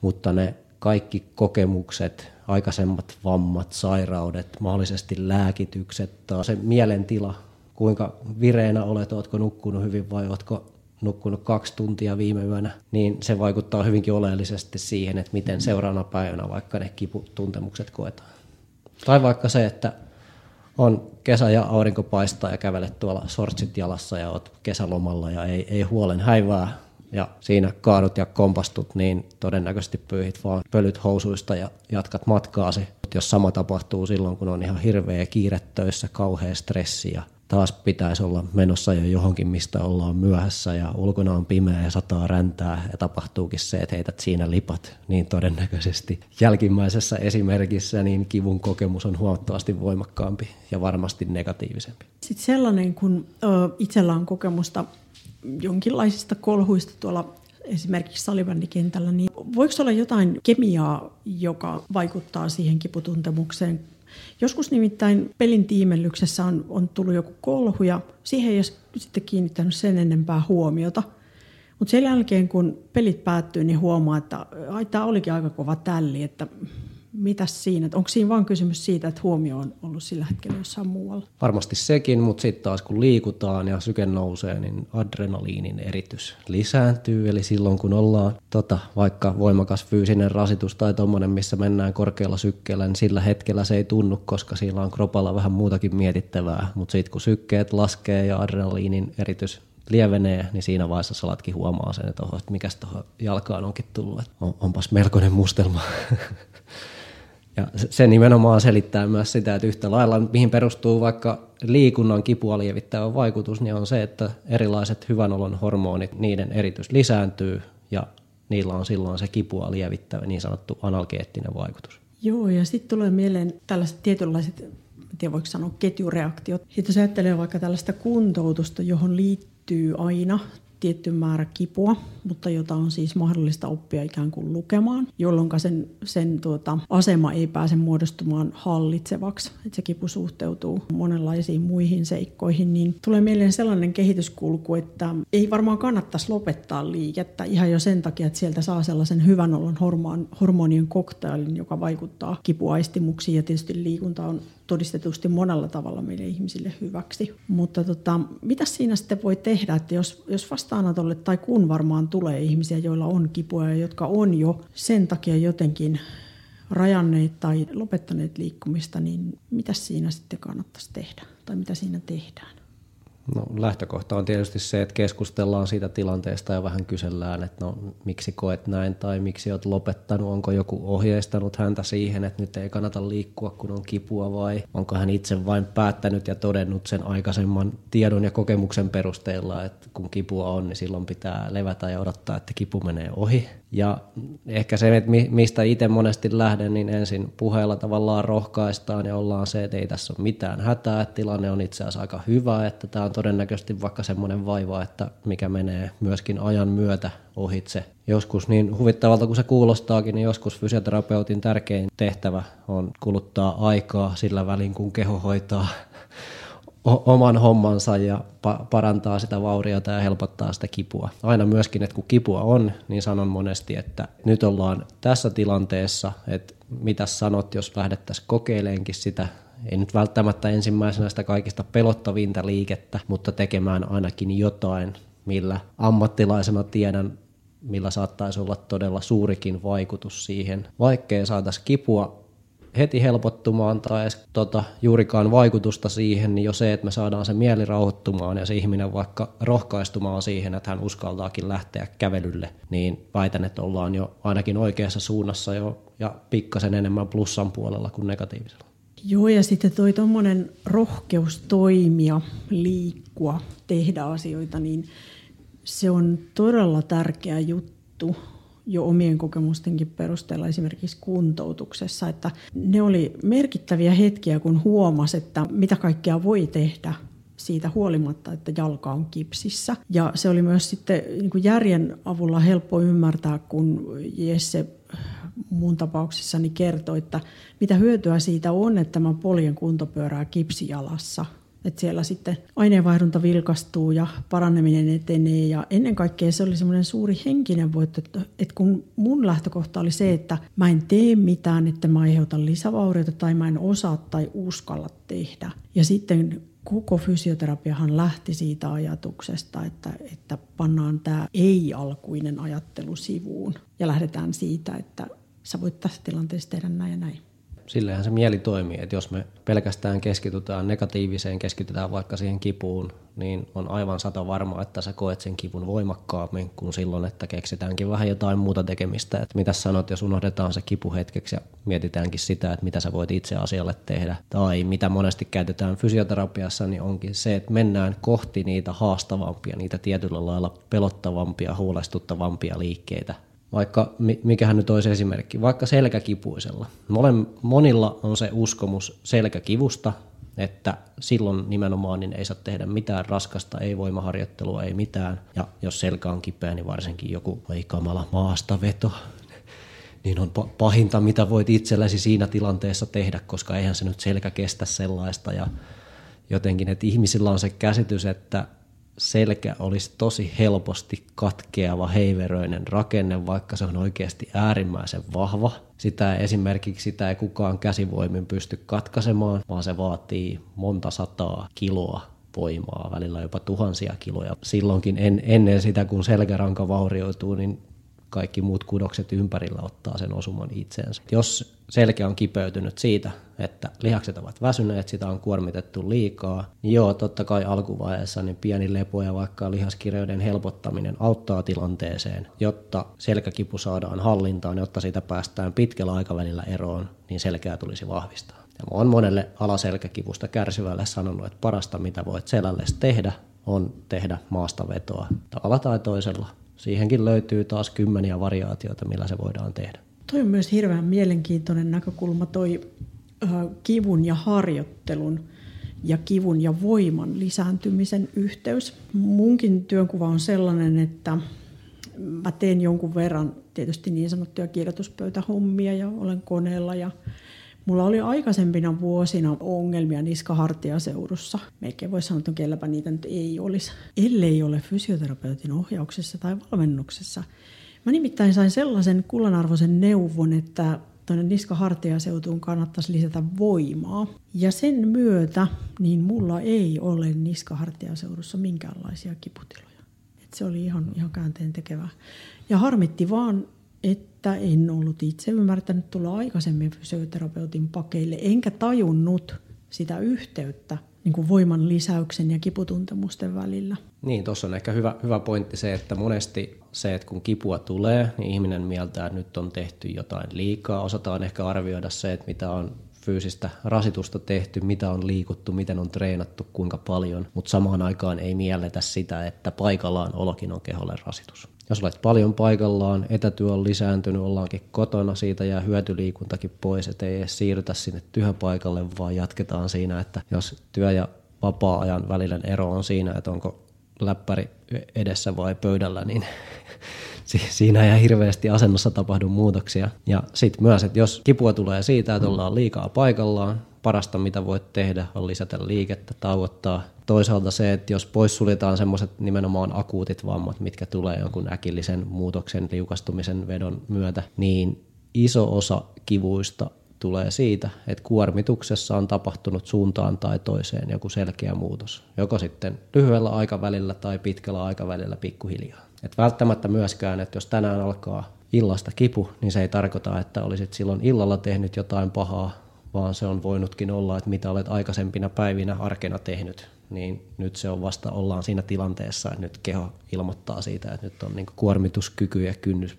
mutta ne kaikki kokemukset, aikaisemmat vammat, sairaudet, mahdollisesti lääkitykset, se mielentila, kuinka vireänä olet, ootko nukkunut hyvin vai ootko nukkunut 2 tuntia viime yönä, niin se vaikuttaa hyvinkin oleellisesti siihen, että miten seuraavana päivänä vaikka ne kiputuntemukset koetaan. Tai vaikka se, että on kesä ja aurinko paistaa ja kävelet tuolla sortsit jalassa ja oot kesälomalla ja ei huolen häivää. Ja siinä kaadut ja kompastut, niin todennäköisesti pyyhit vaan pölyt housuista ja jatkat matkaasi. Mutta jos sama tapahtuu silloin, kun on ihan hirveä kiire töissä, kauhea stressi ja taas pitäisi olla menossa jo johonkin, mistä ollaan myöhässä ja ulkona on pimeä ja sataa räntää ja tapahtuukin se, että heität siinä lipat, niin todennäköisesti jälkimmäisessä esimerkissä niin kivun kokemus on huomattavasti voimakkaampi ja varmasti negatiivisempi. Sitten sellainen, kun itsellä on kokemusta jonkinlaisista kolhuista tuolla esimerkiksi salibändikentällä, niin voiko olla jotain kemiaa, joka vaikuttaa siihen kiputuntemukseen? Joskus nimittäin pelin tiimellyksessä on tullut joku kolhu ja siihen ei olisi sitten kiinnittänyt sen enempää huomiota. Mutta sen jälkeen, kun pelit päättyy, niin huomaa, että tämä olikin aika kova tälli, että mitäs siinä? Onko siinä vaan kysymys siitä, että huomio on ollut sillä hetkellä jossain muualla? Varmasti sekin, mutta sitten taas kun liikutaan ja syke nousee, niin adrenaliinin eritys lisääntyy. Eli silloin kun ollaan vaikka voimakas fyysinen rasitus tai tommoinen, missä mennään korkealla sykkeellä, niin sillä hetkellä se ei tunnu, koska siinä on kropalla vähän muutakin mietittävää. Mutta sitten kun sykkeet laskee ja adrenaliinin eritys lievenee, niin siinä vaiheessa salatkin huomaa sen, että mikäs tuohon jalkaan onkin tullut. Onpas melkoinen mustelma. Ja se nimenomaan selittää myös sitä, että yhtä lailla, mihin perustuu vaikka liikunnan kipua lievittävä vaikutus, niin on se, että erilaiset hyvän olon hormonit, niiden eritys lisääntyy ja niillä on silloin se kipua lievittävä niin sanottu analgeettinen vaikutus. Joo, ja sitten tulee mieleen tällaiset tietynlaiset, en tiedä voiko sanoa ketjureaktiot. Sitten jos ajattelee vaikka tällaista kuntoutusta, johon liittyy aina tietty määrä kipua, mutta jota on siis mahdollista oppia ikään kuin lukemaan, jolloin sen asema ei pääse muodostumaan hallitsevaksi, että se kipu suhteutuu monenlaisiin muihin seikkoihin, niin tulee mieleen sellainen kehityskulku, että ei varmaan kannattaisi lopettaa liikettä ihan jo sen takia, että sieltä saa sellaisen hyvän olon hormonien koktailin, joka vaikuttaa kipuaistimuksiin, ja tietysti liikunta on todistetusti monella tavalla meille ihmisille hyväksi. Mutta mitä siinä sitten voi tehdä, että jos vastaanotolle tai kun varmaan tulee ihmisiä, joilla on kipua ja jotka on jo sen takia jotenkin rajanneet tai lopettaneet liikkumista, niin mitä siinä sitten kannattaisi tehdä tai mitä siinä tehdään? No, lähtökohta on tietysti se, että keskustellaan siitä tilanteesta ja vähän kysellään, että no, miksi koet näin tai miksi olet lopettanut, onko joku ohjeistanut häntä siihen, että nyt ei kannata liikkua, kun on kipua, vai onko hän itse vain päättänyt ja todennut sen aikaisemman tiedon ja kokemuksen perusteella, että kun kipua on, niin silloin pitää levätä ja odottaa, että kipu menee ohi. Ja ehkä se, että mistä itse monesti lähden, niin ensin puheella tavallaan rohkaistaan ja ollaan se, että ei tässä ole mitään hätää, että tilanne on itse asiassa aika hyvä, että tämä on todennäköisesti vaikka semmoinen vaiva, että mikä menee myöskin ajan myötä ohitse. Joskus niin huvittavalta kuin se kuulostaakin, niin joskus fysioterapeutin tärkein tehtävä on kuluttaa aikaa sillä välin, kun keho hoitaa oman hommansa ja parantaa sitä vauriota ja helpottaa sitä kipua. Aina myöskin, että kun kipua on, niin sanon monesti, että nyt ollaan tässä tilanteessa, että mitä sanot, jos lähdettäisiin kokeileenkin sitä, ei nyt välttämättä ensimmäisenä sitä kaikista pelottavinta liikettä, mutta tekemään ainakin jotain, millä ammattilaisena tiedän, millä saattaisi olla todella suurikin vaikutus siihen, vaikkei saataisiin kipua heti helpottumaan tai edes juurikaan vaikutusta siihen, niin jo se, että me saadaan se mieli rauhoittumaan ja se ihminen vaikka rohkaistumaan siihen, että hän uskaltaakin lähteä kävelylle, niin väitän, että ollaan jo ainakin oikeassa suunnassa jo ja pikkasen enemmän plussan puolella kuin negatiivisella. Joo, ja sitten toi tommonen rohkeus toimia, liikkua, tehdä asioita, niin se on todella tärkeä juttu jo omien kokemustenkin perusteella esimerkiksi kuntoutuksessa, että ne oli merkittäviä hetkiä, kun huomasi, että mitä kaikkea voi tehdä siitä huolimatta, että jalka on kipsissä. Ja se oli myös sitten niin kuin järjen avulla helppo ymmärtää, kun Jesse mun tapauksessani kertoi, että mitä hyötyä siitä on, että mä poljen kuntopyörää kipsijalassa. Että siellä sitten aineenvaihdunta vilkastuu ja paraneminen etenee, ja ennen kaikkea se oli semmoinen suuri henkinen voitto, että kun mun lähtökohta oli se, että mä en tee mitään, että mä aiheutan lisävaurioita tai mä en osaa tai uskalla tehdä. Ja sitten koko fysioterapiahan lähti siitä ajatuksesta, että pannaan tämä ei-alkuinen ajattelu sivuun ja lähdetään siitä, että sä voit tässä tilanteessa tehdä näin ja näin. Sillähän se mieli toimii, että jos me pelkästään keskitytään negatiiviseen, keskitytään vaikka siihen kipuun, niin on aivan sata varmaa, että sä koet sen kipun voimakkaammin kuin silloin, että keksitäänkin vähän jotain muuta tekemistä. Että mitä sanot, jos unohdetaan se kipu hetkeksi ja mietitäänkin sitä, että mitä sä voit itse asialle tehdä. Tai mitä monesti käytetään fysioterapiassa, niin onkin se, että mennään kohti niitä haastavampia, niitä tietyllä lailla pelottavampia, huolestuttavampia liikkeitä. Vaikka, mikähän nyt olisi esimerkki, vaikka selkäkipuisella. Monilla on se uskomus selkäkivusta, että silloin nimenomaan niin ei saa tehdä mitään raskasta, ei voimaharjoittelua, ei mitään. Ja jos selkä on kipeä, niin varsinkin joku kamala maastaveto, niin on pahinta, mitä voit itselläsi siinä tilanteessa tehdä, koska eihän se nyt selkä kestä sellaista. Ja jotenkin, että ihmisillä on se käsitys, että selkä olisi tosi helposti katkeava, heiveröinen rakenne, vaikka se on oikeasti äärimmäisen vahva. Esimerkiksi sitä ei kukaan käsivoimin pysty katkaisemaan, vaan se vaatii monta sataa kiloa voimaa, välillä jopa tuhansia kiloja. Silloinkin ennen sitä, kun selkäranka vaurioituu, niin kaikki muut kudokset ympärillä ottaa sen osuman itseensä. Jos selkä on kipeytynyt siitä, että lihakset ovat väsyneet, sitä on kuormitettu liikaa, niin joo, totta kai alkuvaiheessa niin pieni lepo ja vaikka lihaskireyden helpottaminen auttaa tilanteeseen, jotta selkäkipu saadaan hallintaan, jotta siitä päästään pitkällä aikavälillä eroon, niin selkää tulisi vahvistaa. Tämä on monelle alaselkäkivusta kärsivälle sanonut, että parasta mitä voit selällesi tehdä, on tehdä maastavetoa tavalla tai toisella. Siihenkin löytyy taas kymmeniä variaatioita, millä se voidaan tehdä. Toi on myös hirveän mielenkiintoinen näkökulma, toi kivun ja harjoittelun ja kivun ja voiman lisääntymisen yhteys. Munkin työnkuva on sellainen, että mä teen jonkun verran tietysti niin sanottuja kirjoituspöytähommia ja olen koneella ja mulla oli aikaisempina vuosina ongelmia niska-hartiaseudussa. Melkein voisi sanoa, että kelläpä niitä nyt ei olisi, ellei ole fysioterapeutin ohjauksessa tai valmennuksessa. Mä nimittäin sain sellaisen kullanarvoisen neuvon, että tuonne niska-hartiaseutuun kannattaisi lisätä voimaa. Ja sen myötä niin mulla ei ole niska-hartiaseudussa minkäänlaisia kiputiloja. Et se oli ihan käänteentekevää. Ja harmitti vaan, että en ollut itse ymmärtänyt tulla aikaisemmin fysioterapeutin pakeille, enkä tajunnut sitä yhteyttä niin kuin voiman lisäyksen ja kiputuntemusten välillä. Niin, tuossa on ehkä hyvä pointti se, että monesti se, että kun kipua tulee, niin ihminen mieltää, että nyt on tehty jotain liikaa. Osataan ehkä arvioida se, että mitä on fyysistä rasitusta tehty, mitä on liikuttu, miten on treenattu, kuinka paljon, mutta samaan aikaan ei mielletä sitä, että paikallaan olokin on keholle rasitus. Jos olet paljon paikallaan, etätyö on lisääntynyt, ollaankin kotona, siitä jää hyötyliikuntakin pois, ettei edes siirrytä sinne työpaikalle, vaan jatketaan siinä, että jos työ- ja vapaa-ajan välinen ero on siinä, että onko läppäri edessä vai pöydällä, niin siinä ei hirveästi asennossa tapahdu muutoksia. Ja sitten myös, että jos kipua tulee siitä, että ollaan liikaa paikallaan, parasta mitä voit tehdä on lisätä liikettä, tauottaa. Toisaalta se, että jos poissuljetaan semmoiset nimenomaan akuutit vammat, mitkä tulee jonkun äkillisen muutoksen, liukastumisen, vedon myötä, niin iso osa kivuista tulee siitä, että kuormituksessa on tapahtunut suuntaan tai toiseen joku selkeä muutos, joko sitten lyhyellä aikavälillä tai pitkällä aikavälillä pikkuhiljaa. Et välttämättä myöskään, että jos tänään alkaa illasta kipu, niin se ei tarkoita, että olisit silloin illalla tehnyt jotain pahaa, vaan se on voinutkin olla, että mitä olet aikaisempina päivinä arkena tehnyt, niin nyt se on vasta, ollaan siinä tilanteessa, että nyt keho ilmoittaa siitä, että nyt on niin kuin kuormituskyky ja kynnys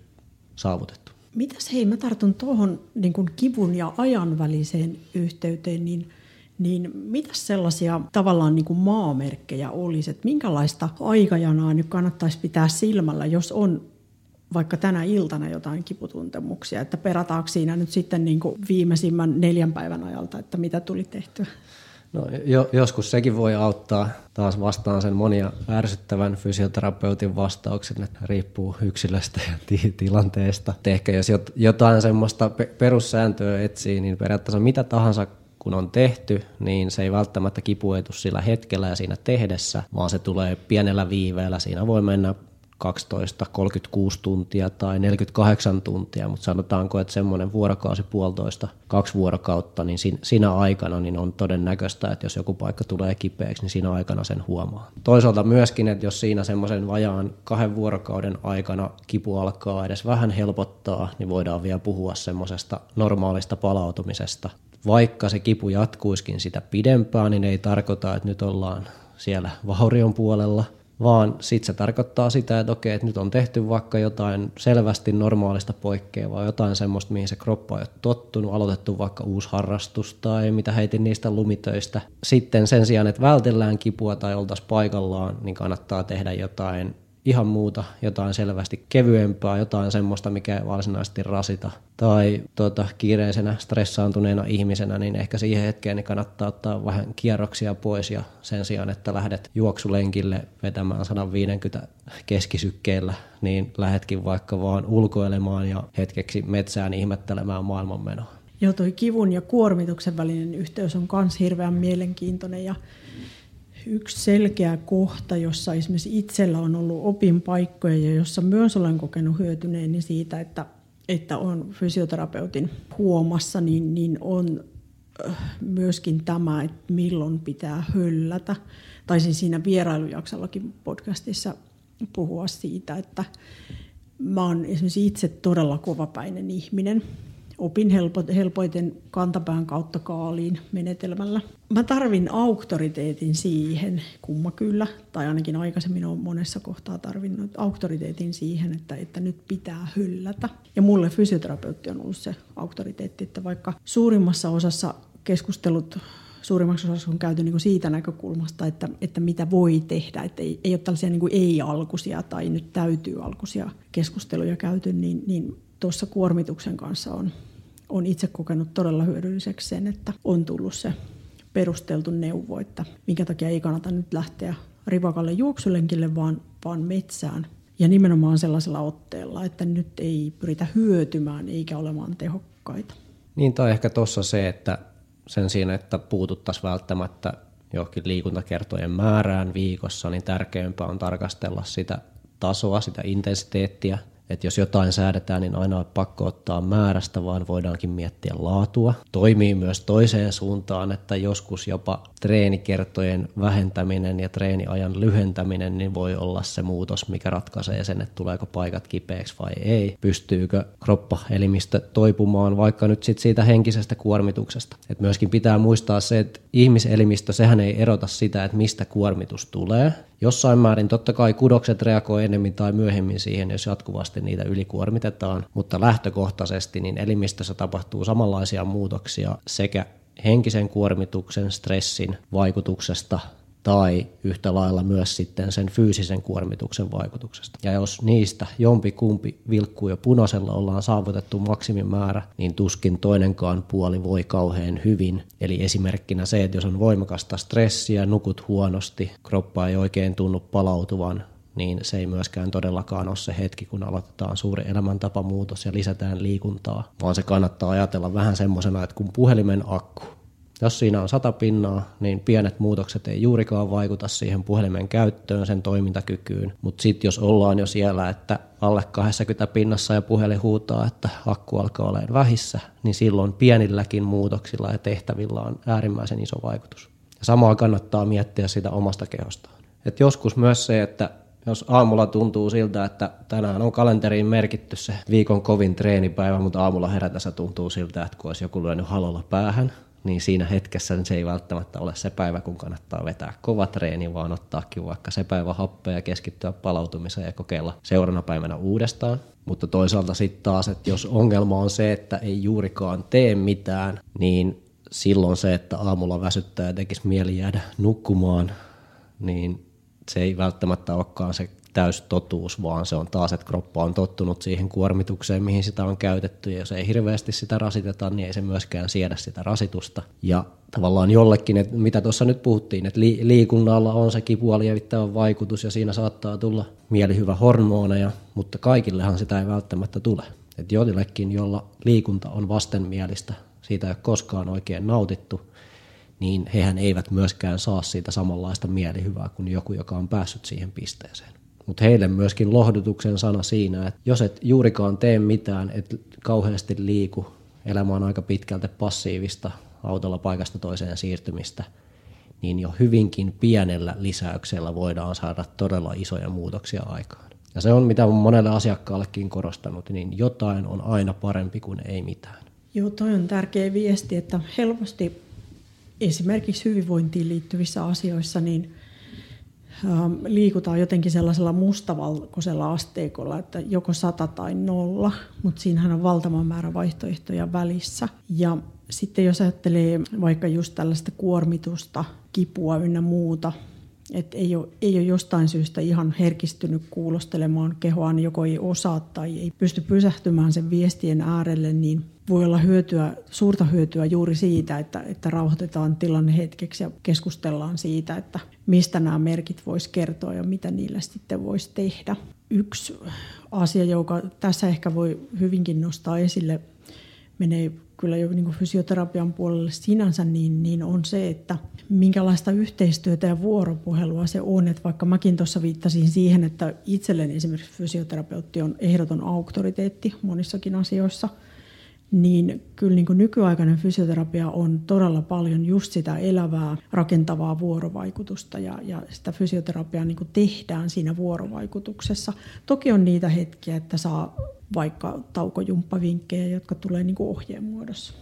saavutettu. Mitäs hei, mä tartun tuohon niin kuin kivun ja ajan väliseen yhteyteen, niin mitäs sellaisia tavallaan niin kuin maamerkkejä olisi, että minkälaista aikajanaa nyt kannattaisi pitää silmällä, jos on vaikka tänä iltana jotain kiputuntemuksia, että perataanko siinä nyt sitten niin kuin viimeisimmän 4 päivän ajalta, että mitä tuli tehtyä? No, joskus sekin voi auttaa. Taas vastaan sen monia ärsyttävän fysioterapeutin vastauksen, että riippuu yksilöstä ja tilanteesta. Et ehkä jos jotain semmoista perussääntöä etsii, niin periaatteessa mitä tahansa kun on tehty, niin se ei välttämättä kipuetu sillä hetkellä ja siinä tehdessä, vaan se tulee pienellä viiveellä. Siinä voi mennä 12, 36 tuntia tai 48 tuntia, mutta sanotaanko, että semmoinen vuorokausi 1,5–2 vuorokautta, niin sinä aikana niin on todennäköistä, että jos joku paikka tulee kipeäksi, niin sinä aikana sen huomaa. Toisaalta myöskin, että jos siinä semmoisen vajaan 2 vuorokauden aikana kipu alkaa edes vähän helpottaa, niin voidaan vielä puhua semmoisesta normaalista palautumisesta. Vaikka se kipu jatkuisikin sitä pidempään, niin ei tarkoita, että nyt ollaan siellä vaurion puolella, vaan sitten se tarkoittaa sitä, että okei, että nyt on tehty vaikka jotain selvästi normaalista poikkeavaa, jotain semmoista, mihin se kroppa on jo tottunut, aloitettu vaikka uusi harrastus tai mitä heitin niistä lumitöistä. Sitten sen sijaan, että vältellään kipua tai oltaisiin paikallaan, niin kannattaa tehdä jotain ihan muuta, jotain selvästi kevyempää, jotain semmoista, mikä ei varsinaisesti rasita. Tai kiireisenä, stressaantuneena ihmisenä, niin ehkä siihen hetkeen niin kannattaa ottaa vähän kierroksia pois ja sen sijaan, että lähdet juoksulenkille vetämään 150 keskisykkeellä, niin lähdetkin vaikka vaan ulkoilemaan ja hetkeksi metsään ihmettelemään maailmanmenoa. Joo, toi kivun ja kuormituksen välinen yhteys on myös hirveän mielenkiintoinen ja yksi selkeä kohta, jossa esimerkiksi itsellä on ollut opinpaikkoja ja jossa myös olen kokenut hyötyneeni siitä, että on fysioterapeutin huomassa, niin on myöskin tämä, että milloin pitää höllätä. Taisin siinä vierailujaksollakin podcastissa puhua siitä, että Mä oon esimerkiksi itse todella kovapäinen ihminen. Opin helpoiten kantapään kautta kaaliin menetelmällä. Mä tarvin auktoriteetin siihen, kumma kyllä, tai ainakin aikaisemmin on monessa kohtaa tarvinnut auktoriteetin siihen, että nyt pitää hyllätä. Ja mulle fysioterapeutti on ollut se auktoriteetti, että vaikka suurimmassa osassa keskustelut suurimmaksi osassa on käyty niin siitä näkökulmasta, että mitä voi tehdä, että ei ole tällaisia niin ei-alkuisia tai nyt täytyy-alkuisia keskusteluja käyty, niin tuossa kuormituksen kanssa on itse kokenut todella hyödylliseksi sen, että on tullut se perusteltu neuvo, että minkä takia ei kannata nyt lähteä rivakalle juoksulenkille, vaan metsään. Ja nimenomaan sellaisella otteella, että nyt ei pyritä hyötymään eikä olemaan tehokkaita. Niin tai ehkä tuossa se, että sen siinä, että puututtaisiin välttämättä johonkin liikuntakertojen määrään viikossa, niin tärkeämpää on tarkastella sitä tasoa, sitä intensiteettiä. Että jos jotain säädetään, niin aina on pakko ottaa määrästä, vaan voidaankin miettiä laatua. Toimii myös toiseen suuntaan, että joskus jopa treenikertojen vähentäminen ja treeniajan lyhentäminen niin voi olla se muutos, mikä ratkaisee sen, että tuleeko paikat kipeäksi vai ei. Pystyykö kroppaelimistö toipumaan vaikka nyt sit siitä henkisestä kuormituksesta. Et myöskin pitää muistaa se, että ihmiselimistö, sehän ei erota sitä, että mistä kuormitus tulee. Jossain määrin totta kai kudokset reagoi enemmän tai myöhemmin siihen, jos jatkuvasti niitä ylikuormitetaan, mutta lähtökohtaisesti niin elimistössä tapahtuu samanlaisia muutoksia sekä henkisen kuormituksen, stressin vaikutuksesta tai yhtä lailla myös sitten sen fyysisen kuormituksen vaikutuksesta. Ja jos niistä jompikumpi vilkkuu jo punaisella ollaan saavutettu maksimimäärä, niin tuskin toinenkaan puoli voi kauhean hyvin. Eli esimerkkinä se, että jos on voimakasta stressiä, nukut huonosti, kroppa ei oikein tunnu palautuvan, niin se ei myöskään todellakaan ole se hetki, kun aloitetaan suuri elämäntapamuutos ja lisätään liikuntaa, vaan se kannattaa ajatella vähän semmoisena, että kun puhelimen akku. Jos siinä on 100%, niin pienet muutokset ei juurikaan vaikuta siihen puhelimen käyttöön, sen toimintakykyyn. Mutta sitten jos ollaan jo siellä, että alle 20% ja puhelin huutaa, että akku alkaa olemaan vähissä, niin silloin pienilläkin muutoksilla ja tehtävillä on äärimmäisen iso vaikutus. Ja samaa kannattaa miettiä sitä omasta kehostaan. Et joskus myös se, että jos aamulla tuntuu siltä, että tänään on kalenteriin merkitty se viikon kovin treenipäivä, mutta aamulla herätässä tuntuu siltä, että kun olisi joku lyönyt halolla päähän, niin siinä hetkessä niin se ei välttämättä ole se päivä, kun kannattaa vetää kova treeni, vaan ottaakin vaikka se päivä happea ja keskittyä palautumiseen ja kokeilla seuraavana päivänä uudestaan. Mutta toisaalta sitten taas, että jos ongelma on se, että ei juurikaan tee mitään, niin silloin se, että aamulla väsyttää ja tekisi mieli jäädä nukkumaan, niin se ei välttämättä olekaan se täystotuus, vaan se on taas, että kroppa on tottunut siihen kuormitukseen, mihin sitä on käytetty, ja jos ei hirveästi sitä rasiteta, niin ei se myöskään siedä sitä rasitusta. Ja tavallaan jollekin, että mitä tuossa nyt puhuttiin, että liikunnalla on se kipua lievittävä vaikutus, ja siinä saattaa tulla mielihyvä hormoneja, mutta kaikillehan sitä ei välttämättä tule. Että joillekin, jolla liikunta on vastenmielistä, siitä ei ole koskaan oikein nautittu, niin hehän eivät myöskään saa siitä samanlaista mielihyvää kuin joku, joka on päässyt siihen pisteeseen. Mutta heille myöskin lohdutuksen sana siinä, että jos et juurikaan tee mitään, et kauheasti liiku, elämä on aika pitkälti passiivista autolla paikasta toiseen siirtymistä, niin jo hyvinkin pienellä lisäyksellä voidaan saada todella isoja muutoksia aikaan. Ja se on mitä olen monelle asiakkaallekin korostanut, niin jotain on aina parempi kuin ei mitään. Joo, toi on tärkeä viesti, että helposti esimerkiksi hyvinvointiin liittyvissä asioissa niin liikutaan jotenkin sellaisella mustavalkoisella asteikolla, että joko 100 tai 0, mutta siinähän on valtavan määrä vaihtoehtoja välissä. Ja sitten jos ajattelee vaikka just tällaista kuormitusta, kipua ynnä muuta, että ei ole jostain syystä ihan herkistynyt kuulostelemaan kehoaan, niin joko ei osaa tai ei pysty pysähtymään sen viestien äärelle, niin voi olla suurta hyötyä juuri siitä, että rauhoitetaan tilanne hetkeksi ja keskustellaan siitä, että mistä nämä merkit voisi kertoa ja mitä niillä sitten voisi tehdä. Yksi asia, joka tässä ehkä voi hyvinkin nostaa esille, menee kyllä jo niin kuin fysioterapian puolelle sinänsä, niin on se, että minkälaista yhteistyötä ja vuoropuhelua se on. Että vaikka mäkin tuossa viittasin siihen, että itselleni esimerkiksi fysioterapeutti on ehdoton auktoriteetti monissakin asioissa, niin kyllä niin kuin nykyaikainen fysioterapia on todella paljon just sitä elävää, rakentavaa vuorovaikutusta ja sitä fysioterapiaa niin kuin tehdään siinä vuorovaikutuksessa. Toki on niitä hetkiä, että saa vaikka taukojumppavinkkejä, jotka tulee niin kuin ohjeen muodossa.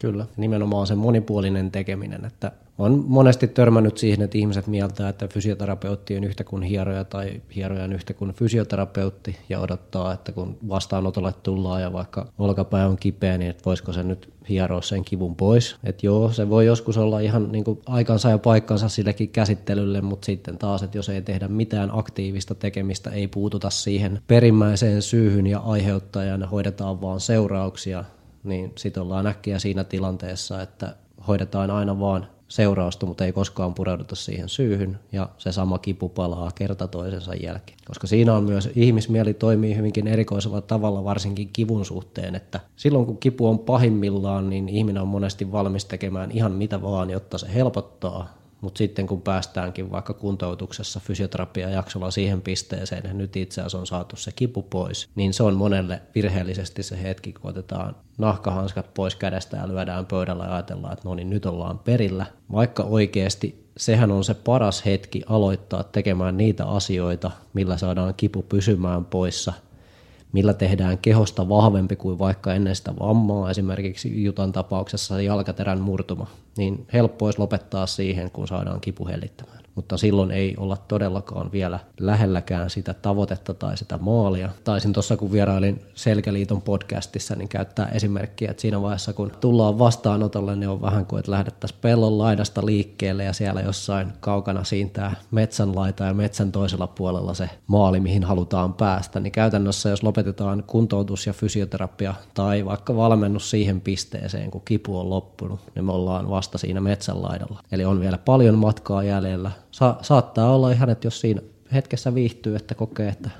Kyllä, nimenomaan se monipuolinen tekeminen, että on monesti törmännyt siihen, että ihmiset mieltää, että fysioterapeutti on yhtä kuin hieroja tai hieroja on yhtä kuin fysioterapeutti ja odottaa, että kun vastaanotolle tullaan ja vaikka olkapää on kipeä, niin että voisiko se nyt hieroa sen kivun pois. Että joo, se voi joskus olla ihan niin kuin aikansa ja paikkansa sillekin käsittelylle, mutta sitten taas, että jos ei tehdä mitään aktiivista tekemistä, ei puututa siihen perimmäiseen syyhyn ja aiheuttajan, hoidetaan vaan seurauksia, niin sitten ollaan äkkiä siinä tilanteessa, että hoidetaan aina vaan seurausta, mutta ei koskaan pureuduta siihen syyhyn, ja se sama kipu palaa kerta toisensa jälkeen. Koska siinä on myös, ihmismieli toimii hyvinkin erikoisella tavalla, varsinkin kivun suhteen, että silloin kun kipu on pahimmillaan, niin ihminen on monesti valmis tekemään ihan mitä vaan, jotta se helpottaa, mutta sitten kun päästäänkin vaikka kuntoutuksessa fysioterapiajaksolla siihen pisteeseen, että nyt itse asiassa on saatu se kipu pois, niin se on monelle virheellisesti se hetki, kun otetaan nahkahanskat pois kädestä ja lyödään pöydällä ja ajatellaan, että no niin nyt ollaan perillä, vaikka oikeasti sehän on se paras hetki aloittaa tekemään niitä asioita, millä saadaan kipu pysymään poissa, millä tehdään kehosta vahvempi kuin vaikka ennen sitä vammaa, esimerkiksi Jutan tapauksessa jalkaterän murtuma, niin helppo olisi lopettaa siihen, kun saadaan kipu hellittämään. Mutta silloin ei olla todellakaan vielä lähelläkään sitä tavoitetta tai sitä maalia. Taisin tuossa, kun vierailin Selkäliiton podcastissa, niin käyttää esimerkkiä, että siinä vaiheessa, kun tullaan vastaanotolle, niin on vähän kuin, että lähdettäisiin pellon laidasta liikkeelle ja siellä jossain kaukana siintää metsän laita ja metsän toisella puolella se maali, mihin halutaan päästä. Niin käytännössä, jos lopetetaan kuntoutus ja fysioterapia tai vaikka valmennus siihen pisteeseen, kun kipu on loppunut, niin me ollaan vasta siinä metsän laidalla. Eli on vielä paljon matkaa jäljellä. Saattaa olla ihan, että jos siinä hetkessä viihtyy, että kokee, että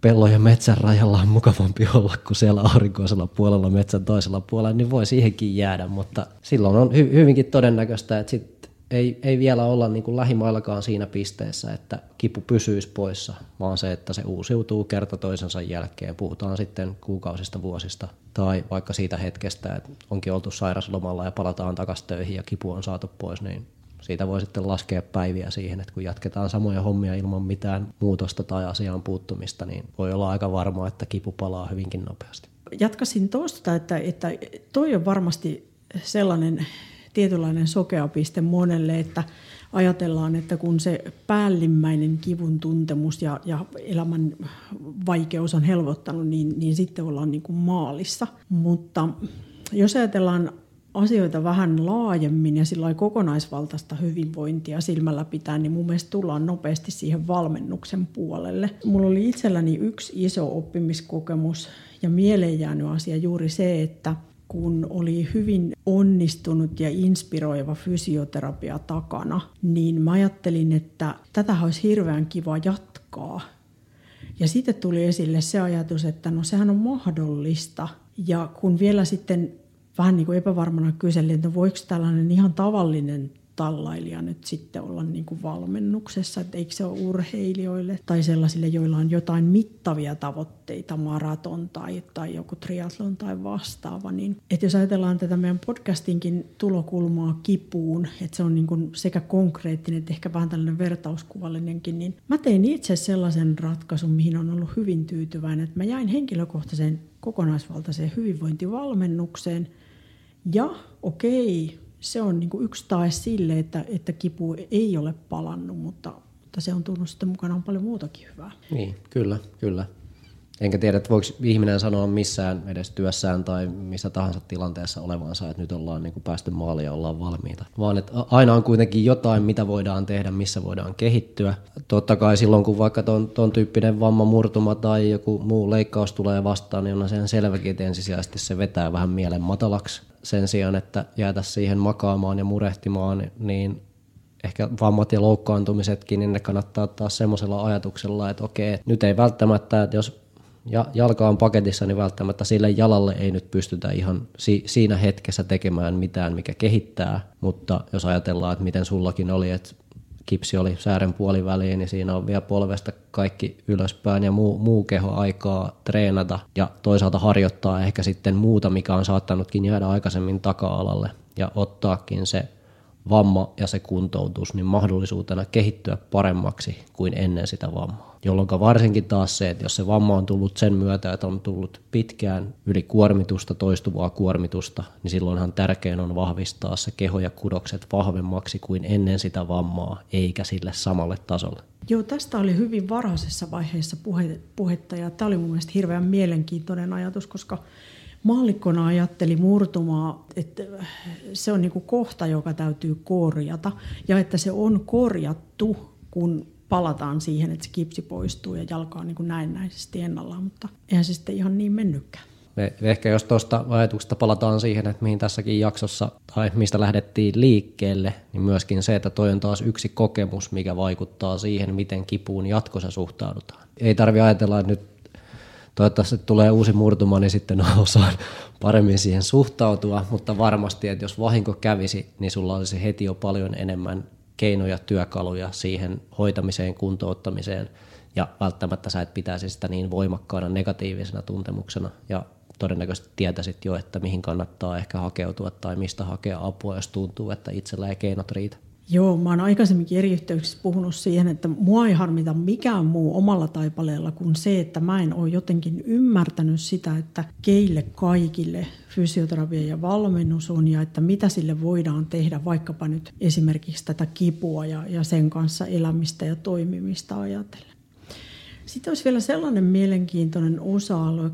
pellon ja metsän rajalla on mukavampi olla kuin siellä aurinkoisella puolella, metsän toisella puolella, niin voi siihenkin jäädä, mutta silloin on hyvinkin todennäköistä, että sit ei vielä olla niin kuin lähimaillakaan siinä pisteessä, että kipu pysyisi poissa, vaan se, että se uusiutuu kerta toisensa jälkeen. Puhutaan sitten kuukausista, vuosista tai vaikka siitä hetkestä, että onkin oltu sairaslomalla ja palataan takaisin töihin ja kipu on saatu pois, niin siitä voi sitten laskea päiviä siihen, että kun jatketaan samoja hommia ilman mitään muutosta tai asiaan puuttumista, niin voi olla aika varma, että kipu palaa hyvinkin nopeasti. Jatkaisin tuosta, että toi on varmasti sellainen tietynlainen sokea piste monelle, että ajatellaan, että kun se päällimmäinen kivun tuntemus ja elämän vaikeus on helvottanut, niin sitten ollaan niin kuin maalissa. Mutta jos ajatellaan asioita vähän laajemmin ja sillä lailla kokonaisvaltaista hyvinvointia silmällä pitää, niin mun mielestä tullaan nopeasti siihen valmennuksen puolelle. Mulla oli itselläni yksi iso oppimiskokemus ja mieleen jäänyt asia juuri se, että kun oli hyvin onnistunut ja inspiroiva fysioterapia takana, niin mä ajattelin, että tätä olisi hirveän kiva jatkaa. Ja sitten tuli esille se ajatus, että no sehän on mahdollista. Ja kun vielä sitten vähän niin kuin epävarmana kyselin, että voiko tällainen ihan tavallinen tallailija nyt sitten olla niin kuin valmennuksessa, että eikö se ole urheilijoille tai sellaisille, joilla on jotain mittavia tavoitteita, maraton tai joku triathlon tai vastaava. Niin, että jos ajatellaan tätä meidän podcastinkin tulokulmaa kipuun, että se on niin kuin sekä konkreettinen että ehkä vähän tällainen vertauskuvallinenkin, niin mä tein itse sellaisen ratkaisun, mihin on ollut hyvin tyytyväinen, että mä jäin henkilökohtaiseen kokonaisvaltaiseen hyvinvointivalmennukseen. Ja okei, se on niin kuin yksi tae sille, että kipu ei ole palannut, mutta se on tullut sitten mukanaan paljon muutakin hyvää. Niin, kyllä. Enkä tiedä, että voiko ihminen sanoa missään edes työssään tai missä tahansa tilanteessa olevansa, että nyt ollaan niin kuin päästy maaliin ja ollaan valmiita. Vaan että aina on kuitenkin jotain, mitä voidaan tehdä, missä voidaan kehittyä. Totta kai silloin, kun vaikka ton tyyppinen vamma, murtuma tai joku muu leikkaus tulee vastaan, niin on sen selväkin, että ensisijaisesti se vetää vähän mielen matalaksi. Sen sijaan, että jäätäisiin siihen makaamaan ja murehtimaan, niin ehkä vammat ja loukkaantumisetkin, niin ne kannattaa ottaa semmoisella ajatuksella, että okei, nyt ei välttämättä, että jos jalka on paketissa, niin välttämättä sille jalalle ei nyt pystytä ihan siinä hetkessä tekemään mitään, mikä kehittää, mutta jos ajatellaan, että miten sullakin oli, että kipsi oli säären puoliväliin, niin siinä on vielä polvesta kaikki ylöspäin ja muu keho aikaa treenata ja toisaalta harjoittaa ehkä sitten muuta, mikä on saattanutkin jäädä aikaisemmin taka-alalle ja ottaakin se vamma ja se kuntoutus niin mahdollisuutena kehittyä paremmaksi kuin ennen sitä vammaa. Jolloin varsinkin taas se, että jos se vamma on tullut sen myötä, että on tullut pitkään ylikuormitusta, toistuvaa kuormitusta, niin silloinhan tärkein on vahvistaa se keho ja kudokset vahvemmaksi kuin ennen sitä vammaa, eikä sille samalle tasolle. Joo, tästä oli hyvin varhaisessa vaiheessa puhetta ja tämä oli mun mielestä hirveän mielenkiintoinen ajatus, koska maallikkona ajatteli murtumaa, että se on niin kuin kohta, joka täytyy korjata ja että se on korjattu, kun palataan siihen, että se kipsi poistuu ja jalka on niin kuin näennäisesti ennallaan, mutta eihän se sitten ihan niin mennytkään. Me ehkä jos tuosta ajatuksesta palataan siihen, että mihin tässäkin jaksossa tai mistä lähdettiin liikkeelle, niin myöskin se, että toi on taas yksi kokemus, mikä vaikuttaa siihen, miten kipuun jatkossa suhtaudutaan. Ei tarvitse ajatella, että nyt toivottavasti tulee uusi murtuma, niin sitten osaan paremmin siihen suhtautua, mutta varmasti, että jos vahinko kävisi, niin sulla olisi heti jo paljon enemmän keinoja, työkaluja siihen hoitamiseen, kuntouttamiseen ja välttämättä sä et pitäisi sitä niin voimakkaana negatiivisena tuntemuksena ja todennäköisesti tietäisit jo, että mihin kannattaa ehkä hakeutua tai mistä hakea apua, jos tuntuu, että itsellä ei keinot riitä. Joo, mä oon aikaisemminkin eri yhteyksissä puhunut siihen, että mua ei harmita mikään muu omalla taipaleella kuin se, että mä en ole jotenkin ymmärtänyt sitä, että keille kaikille fysioterapia ja valmennus on ja että mitä sille voidaan tehdä vaikkapa nyt esimerkiksi tätä kipua ja sen kanssa elämistä ja toimimista ajatellen. Sitten olisi vielä sellainen mielenkiintoinen osa-alue,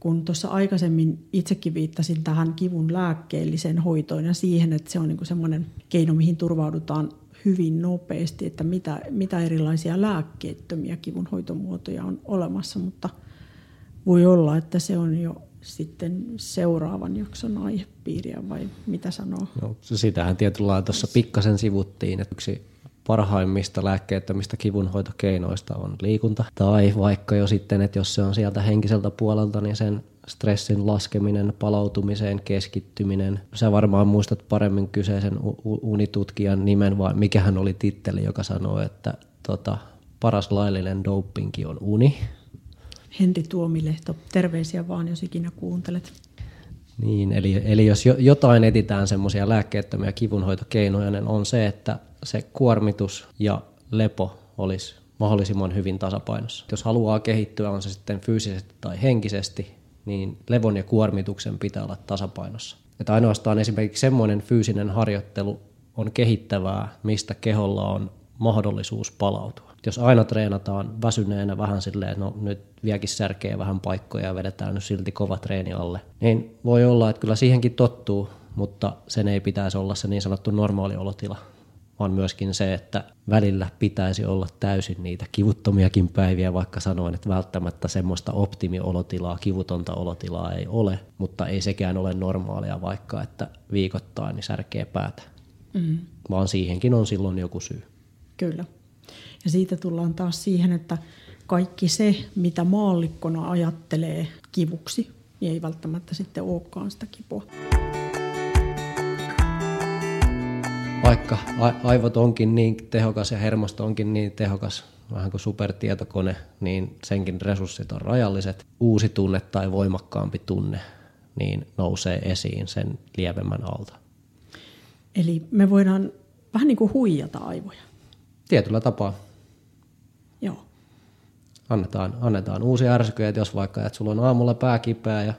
kun tuossa aikaisemmin itsekin viittasin tähän kivun lääkkeelliseen hoitoon ja siihen, että se on niinku semmoinen keino, mihin turvaudutaan hyvin nopeasti, että mitä erilaisia lääkkeettömiä kivun hoitomuotoja on olemassa, mutta voi olla, että se on jo sitten seuraavan jakson aihepiiriä vai mitä sanoo? No, sitähän tietyllä lailla tuossa pikkasen sivuttiin, että yksi parhaimmista lääkkeettömistä kivunhoitokeinoista on liikunta. Tai vaikka jo sitten, että jos se on sieltä henkiseltä puolelta, niin sen stressin laskeminen, palautumiseen, keskittyminen. Sä varmaan muistat paremmin kyseisen unitutkijan nimen, vai mikähän oli titteli, joka sanoi, että paras laillinen dopingi on uni. Henri Tuomilehto, terveisiä vaan, jos ikinä kuuntelet. Niin, eli jos jotain etsitään semmoisia lääkkeettömiä kivunhoitokeinoja, niin on se, että se kuormitus ja lepo olisi mahdollisimman hyvin tasapainossa. Jos haluaa kehittyä, on se sitten fyysisesti tai henkisesti, niin levon ja kuormituksen pitää olla tasapainossa. Että ainoastaan esimerkiksi semmoinen fyysinen harjoittelu on kehittävää, mistä keholla on mahdollisuus palautua. Jos aina treenataan väsyneenä vähän silleen, no nyt vieläkin särkee vähän paikkoja ja vedetään nyt silti kova treeni alle, niin voi olla, että kyllä siihenkin tottuu, mutta sen ei pitäisi olla se niin sanottu normaali olotila, vaan myöskin se, että välillä pitäisi olla täysin niitä kivuttomiakin päiviä, vaikka sanoin, että välttämättä semmoista optimiolotilaa, kivutonta olotilaa ei ole, mutta ei sekään ole normaalia, vaikka että viikoittain niin särkee päätä, vaan siihenkin on silloin joku syy. Kyllä. Ja siitä tullaan taas siihen, että kaikki se, mitä maallikkona ajattelee kivuksi, niin ei välttämättä sitten olekaan sitä kipua. Vaikka aivot onkin niin tehokas ja hermosto onkin niin tehokas, vähän kuin supertietokone, niin senkin resurssit on rajalliset. Uusi tunne tai voimakkaampi tunne niin nousee esiin sen lievemmän alta. Eli me voidaan vähän niin kuin huijata aivoja. Tietyllä tapaa. Joo. Annetaan uusia ärsyköjä, että jos vaikka että sulla on aamulla pää kipeä ja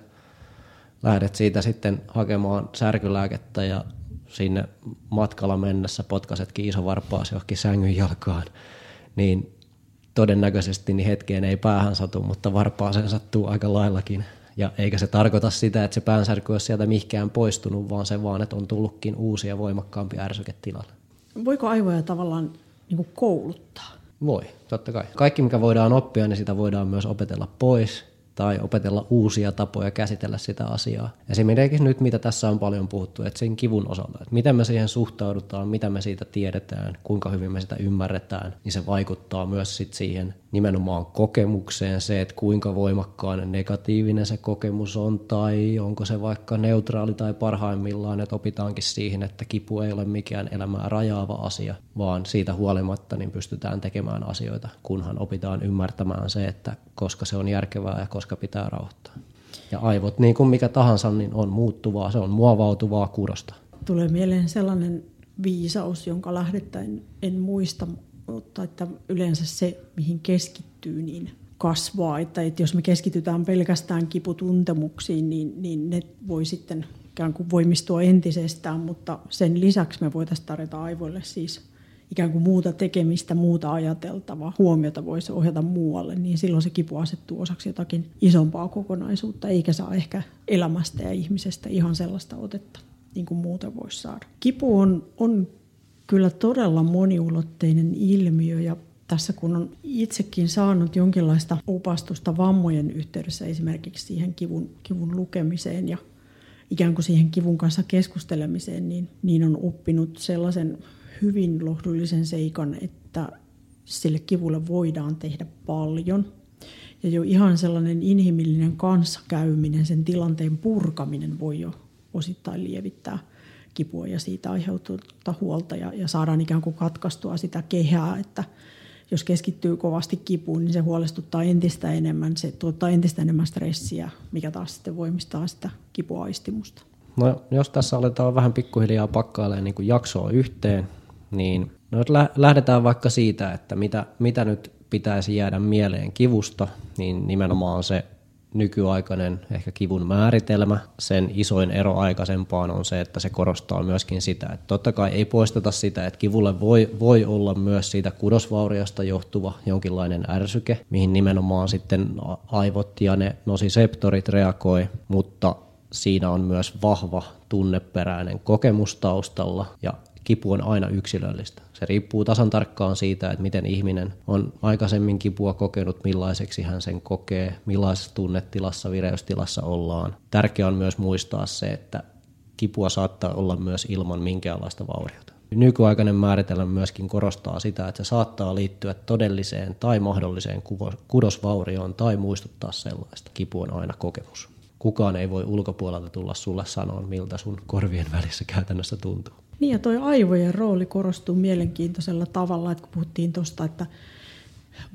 lähdet siitä sitten hakemaan särkylääkettä ja sinne matkalla mennessä potkaisetkin iso varpaas johonkin sängyn jalkaan, niin todennäköisesti niin hetkeen ei päähän satu, mutta varpaaseen sattuu aika laillakin. Ja eikä se tarkoita sitä, että se päänsärky olisi sieltä mihkään poistunut, vaan se vaan, että on tullutkin uusi ja voimakkaampi ärsyke tilalle. Voiko aivoja tavallaan niin kuin kouluttaa? Voi, totta kai. Kaikki, mikä voidaan oppia, niin sitä voidaan myös opetella pois. tai opetella uusia tapoja käsitellä sitä asiaa. Esimerkiksi nyt, mitä tässä on paljon puhuttu, että sen kivun osalta, että miten me siihen suhtaudutaan, mitä me siitä tiedetään, kuinka hyvin me sitä ymmärretään, niin se vaikuttaa myös sit siihen nimenomaan kokemukseen, se, että kuinka voimakkaan negatiivinen se kokemus on, tai onko se vaikka neutraali tai parhaimmillaan, että opitaankin siihen, että kipu ei ole mikään elämää rajaava asia, vaan siitä huolimatta niin pystytään tekemään asioita, kunhan opitaan ymmärtämään se, että koska se on järkevää ja koska pitää rauhoittaa. Ja aivot, niin kuin mikä tahansa, niin on muuttuvaa, se on muovautuvaa kurosta. Tulee mieleen sellainen viisaus, jonka lähdettä en muista, mutta että yleensä se, mihin keskittyy, niin kasvaa. Että jos me keskitytään pelkästään kiputuntemuksiin, niin ne voi sitten ikään kuin voimistua entisestään, mutta sen lisäksi me voitaisiin tarjota aivoille siis ikään kuin muuta tekemistä, muuta ajateltavaa, huomiota voisi ohjata muualle, niin silloin se kipu asettuu osaksi jotakin isompaa kokonaisuutta, eikä saa ehkä elämästä ja ihmisestä ihan sellaista otetta, niin kuin muuta voisi saada. Kipu on kyllä todella moniulotteinen ilmiö, ja tässä kun on itsekin saanut jonkinlaista opastusta vammojen yhteydessä esimerkiksi siihen kivun lukemiseen ja ikään kuin siihen kivun kanssa keskustelemiseen, niin on oppinut sellaisen hyvin lohdullisen seikan, että sille kivulle voidaan tehdä paljon. Ja jo ihan sellainen inhimillinen kanssakäyminen, sen tilanteen purkaminen voi jo osittain lievittää kipua ja siitä aiheutunutta huolta ja saadaan ikään kuin katkaistua sitä kehää, että jos keskittyy kovasti kipuun, niin se huolestuttaa entistä enemmän, se tuottaa entistä enemmän stressiä, mikä taas sitten voimistaa sitä kipuaistimusta. No jos tässä aletaan vähän pikkuhiljaa pakkailemaan niin kuin jaksoa yhteen, niin lähdetään vaikka siitä, että mitä nyt pitäisi jäädä mieleen kivusta, niin nimenomaan se nykyaikainen ehkä kivun määritelmä, sen isoin ero aikaisempaan on se, että se korostaa myöskin sitä, että totta kai ei poisteta sitä, että kivulle voi olla myös siitä kudosvauriosta johtuva jonkinlainen ärsyke, mihin nimenomaan sitten aivot ja ne nosiseptorit reagoi, mutta siinä on myös vahva tunneperäinen kokemus taustalla ja kipu on aina yksilöllistä. Se riippuu tasan tarkkaan siitä, että miten ihminen on aikaisemmin kipua kokenut, millaiseksi hän sen kokee, millaisessa tunnetilassa, vireystilassa ollaan. Tärkeää on myös muistaa se, että kipua saattaa olla myös ilman minkäänlaista vauriota. Nykyaikainen määritelmä myöskin korostaa sitä, että se saattaa liittyä todelliseen tai mahdolliseen kudosvaurioon tai muistuttaa sellaista. Kipu on aina kokemus. Kukaan ei voi ulkopuolelta tulla sulle sanoa, miltä sun korvien välissä käytännössä tuntuu. Niin ja toi aivojen rooli korostuu mielenkiintoisella tavalla, että kun puhuttiin tuosta, että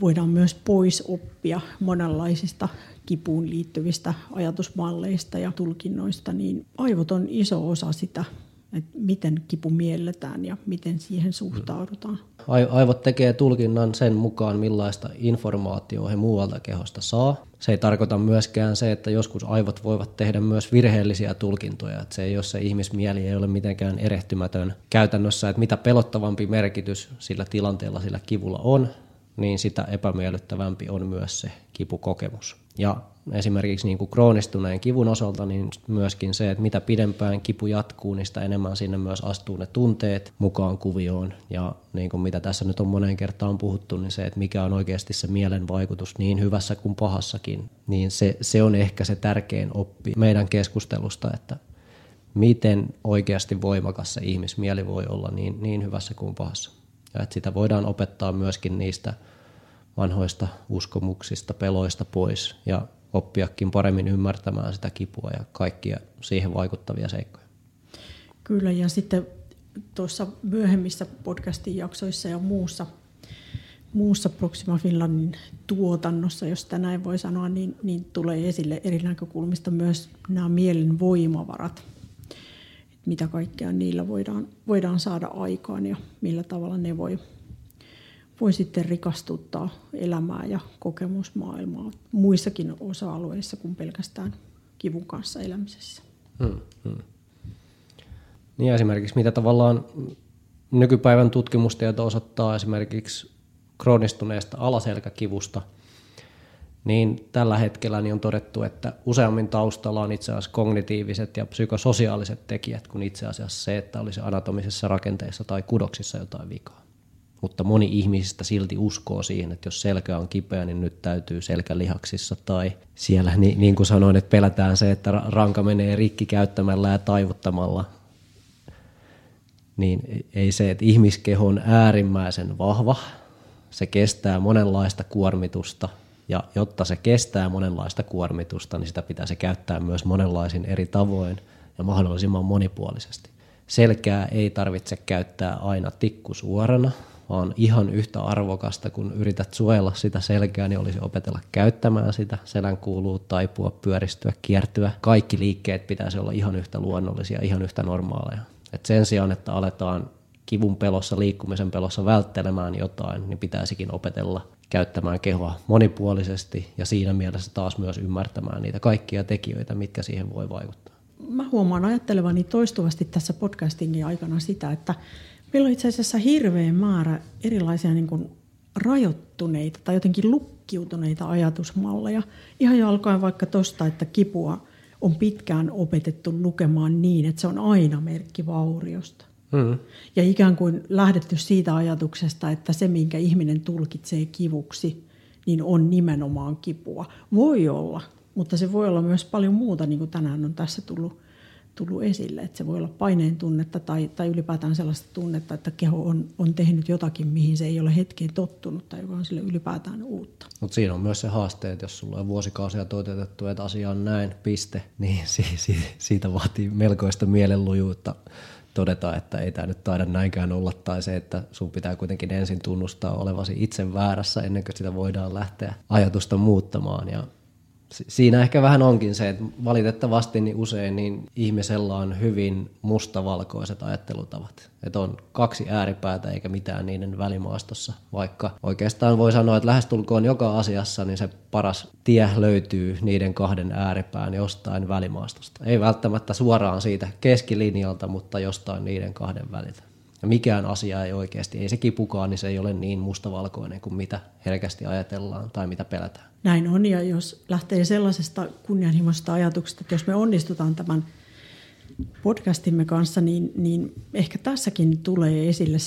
voidaan myös pois oppia monenlaisista kipuun liittyvistä ajatusmalleista ja tulkinnoista, niin aivot on iso osa sitä, että miten kipu mielletään ja miten siihen suhtaudutaan. Aivot tekee tulkinnan sen mukaan, millaista informaatiota he muualta kehosta saa. Se ei tarkoita myöskään se, että joskus aivot voivat tehdä myös virheellisiä tulkintoja. Että se ei ole se ihmismieli, ei ole mitenkään erehtymätön käytännössä, että mitä pelottavampi merkitys sillä tilanteella, sillä kivulla on, niin sitä epämiellyttävämpi on myös se kipukokemus. Ja esimerkiksi niin kuin kroonistuneen kivun osalta, niin myöskin se, että mitä pidempään kipu jatkuu, niin sitä enemmän sinne myös astuu ne tunteet mukaan kuvioon. Ja niin kuin mitä tässä nyt on moneen kertaan puhuttu, niin se, että mikä on oikeasti se mielen vaikutus niin hyvässä kuin pahassakin, niin se on ehkä se tärkein oppi meidän keskustelusta, että miten oikeasti voimakas se ihmismieli voi olla niin hyvässä kuin pahassa. Ja että sitä voidaan opettaa myöskin niistä vanhoista uskomuksista, peloista pois ja oppiakin paremmin ymmärtämään sitä kipua ja kaikkia siihen vaikuttavia seikkoja. Kyllä, ja sitten tuossa myöhemmissä podcastin jaksoissa ja muussa Proxima Finlandin tuotannossa, jos sitä näin voi sanoa, niin tulee esille eri näkökulmista myös nämä mielen voimavarat. Mitä kaikkea niillä voidaan saada aikaan ja millä tavalla ne voi sitten rikastuttaa elämää ja kokemusmaailmaa muissakin osa-alueissa kuin pelkästään kivun kanssa elämisessä. Niin esimerkiksi mitä tavallaan nykypäivän tutkimustieto osoittaa esimerkiksi kroonistuneesta alaselkäkivusta, niin tällä hetkellä niin on todettu, että useammin taustalla on itse asiassa kognitiiviset ja psykososiaaliset tekijät kuin itse asiassa se, että olisi anatomisissa rakenteissa tai kudoksissa jotain vikaa. Mutta moni ihmisistä silti uskoo siihen, että jos selkä on kipeä, niin nyt täytyy selkälihaksissa tai siellä, niin kuin sanoin, että pelätään se, että ranka menee rikki käyttämällä ja taivuttamalla. Niin ei se, että ihmiskeho on äärimmäisen vahva, se kestää monenlaista kuormitusta ja jotta se kestää monenlaista kuormitusta, niin sitä pitäisi käyttää myös monenlaisin eri tavoin ja mahdollisimman monipuolisesti. Selkää ei tarvitse käyttää aina tikkusuorana, vaan ihan yhtä arvokasta, kun yrität suojella sitä selkää, niin olisi opetella käyttämään sitä. Selän kuuluu taipua, pyöristyä, kiertyä. Kaikki liikkeet pitäisi olla ihan yhtä luonnollisia, ihan yhtä normaaleja. Et sen sijaan, että aletaan kivun pelossa, liikkumisen pelossa välttelemään jotain, niin pitäisikin opetella käyttämään kehoa monipuolisesti ja siinä mielessä taas myös ymmärtämään niitä kaikkia tekijöitä, mitkä siihen voi vaikuttaa. Mä huomaan ajattelevani toistuvasti tässä podcastingin aikana sitä, että meillä on itse asiassa hirveä määrä erilaisia niin kuin rajoittuneita tai jotenkin lukkiutuneita ajatusmalleja. Ihan jo alkaen vaikka tosta, että kipua on pitkään opetettu lukemaan niin, että se on aina merkki vauriosta. Mm. Ja ikään kuin lähdetty siitä ajatuksesta, että se minkä ihminen tulkitsee kivuksi, niin on nimenomaan kipua. Voi olla. Mutta se voi olla myös paljon muuta, niin kuin tänään on tässä tullut esille. Että se voi olla paineen tunnetta tai ylipäätään sellaista tunnetta, että keho on tehnyt jotakin, mihin se ei ole hetkeen tottunut tai joka on sille ylipäätään uutta. Mutta siinä on myös se haaste, että jos sulla on vuosikausia toitetettu, että asia on näin, piste, niin siitä vaatii melkoista mielenlujuutta todeta, että ei tämä nyt taida näinkään olla. Tai se, että sun pitää kuitenkin ensin tunnustaa olevasi itse väärässä ennen kuin sitä voidaan lähteä ajatusta muuttamaan ja siinä ehkä vähän onkin se, että valitettavasti niin usein niin ihmisellä on hyvin mustavalkoiset ajattelutavat. Että on kaksi ääripäätä eikä mitään niiden välimaastossa, vaikka oikeastaan voi sanoa, että lähestulkoon joka asiassa niin se paras tie löytyy niiden kahden ääripään jostain välimaastosta. Ei välttämättä suoraan siitä keskilinjalta, mutta jostain niiden kahden väliltä. Ja mikään asia ei oikeasti, ei se kipukaan, niin se ei ole niin mustavalkoinen kuin mitä herkästi ajatellaan tai mitä pelätään. Näin on, ja jos lähtee sellaisesta kunnianhimoisesta ajatuksesta, että jos me onnistutaan tämän podcastimme kanssa, niin ehkä tässäkin tulee esille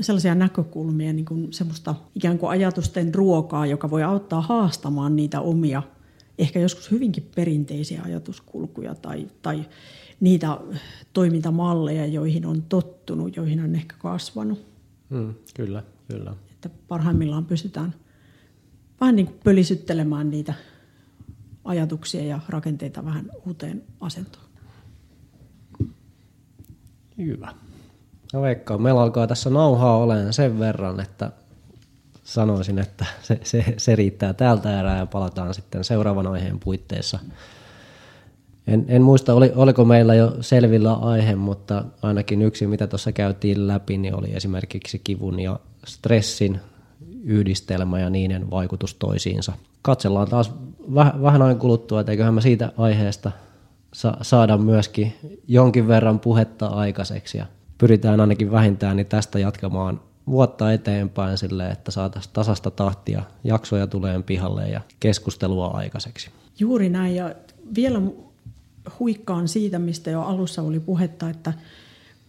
sellaisia näkökulmia, niin kuin semmoista ikään kuin ajatusten ruokaa, joka voi auttaa haastamaan niitä omia, ehkä joskus hyvinkin perinteisiä ajatuskulkuja tai niitä toimintamalleja, joihin on tottunut, joihin on ehkä kasvanut. Kyllä, kyllä. Että parhaimmillaan pystytään vähän niin kuin pölisyttelemään niitä ajatuksia ja rakenteita vähän uuteen asentoon. Hyvä. No veikkaan, meillä alkaa tässä nauhaa olemaan sen verran, että sanoisin, että se riittää tältä erää ja palataan sitten seuraavan aiheen puitteissa. En muista, oliko meillä jo selvillä aihe, mutta ainakin yksi, mitä tuossa käytiin läpi, niin oli esimerkiksi kivun ja stressin yhdistelmä ja niiden vaikutus toisiinsa. Katsellaan taas vähän ajan kuluttua, että eiköhän me siitä aiheesta saada myöskin jonkin verran puhetta aikaiseksi. Ja pyritään ainakin vähintään niin tästä jatkamaan vuotta eteenpäin silleen, että saataisiin tasasta tahtia, jaksoja tulee pihalle ja keskustelua aikaiseksi. Juuri näin, ja vielä huikkaan siitä, mistä jo alussa oli puhetta, että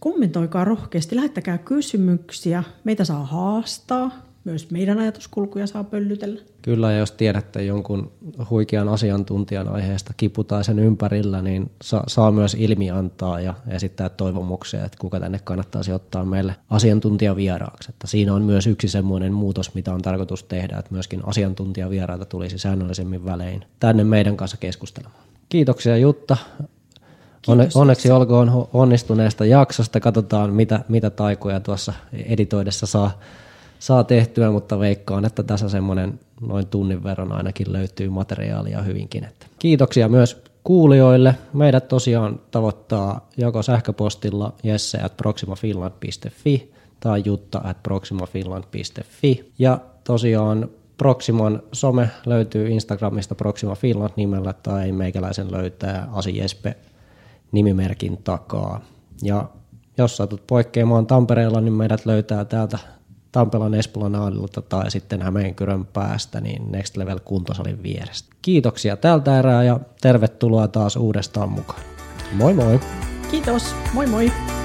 kommentoikaa rohkeasti, lähettäkää kysymyksiä, meitä saa haastaa. Myös meidän ajatuskulkuja saa pöllytellä. Kyllä, ja jos tiedätte jonkun huikean asiantuntijan aiheesta kiputaan sen ympärillä, niin saa myös ilmi antaa ja esittää toivomuksia, että kuka tänne kannattaisi ottaa meille asiantuntijavieraaksi. Että siinä on myös yksi semmoinen muutos, mitä on tarkoitus tehdä, että myöskin asiantuntijavieraita tulisi säännöllisemmin välein tänne meidän kanssa keskustelemaan. Kiitoksia Jutta. Kiitos. Onneksi olkoon onnistuneesta jaksosta. Katsotaan, mitä taikoja tuossa editoidessa saa tehtyä, mutta veikkaan, että tässä semmoinen noin tunnin verran ainakin löytyy materiaalia hyvinkin. Kiitoksia myös kuulijoille. Meidät tosiaan tavoittaa joko sähköpostilla jesse@proximafinland.fi tai jutta@proximafinland.fi. Ja tosiaan Proximan some löytyy Instagramista Proxima Finland -nimellä tai meikäläisen löytää Asiespe nimimerkin takaa. Ja jos satut poikkeamaan Tampereella, niin meidät löytää täältä Tampelan Esplanadilta tai sitten Hämeenkyrön päästä, niin Next Level kuntosalin vierestä. Kiitoksia tältä erää ja tervetuloa taas uudestaan mukaan. Moi moi! Kiitos, moi moi!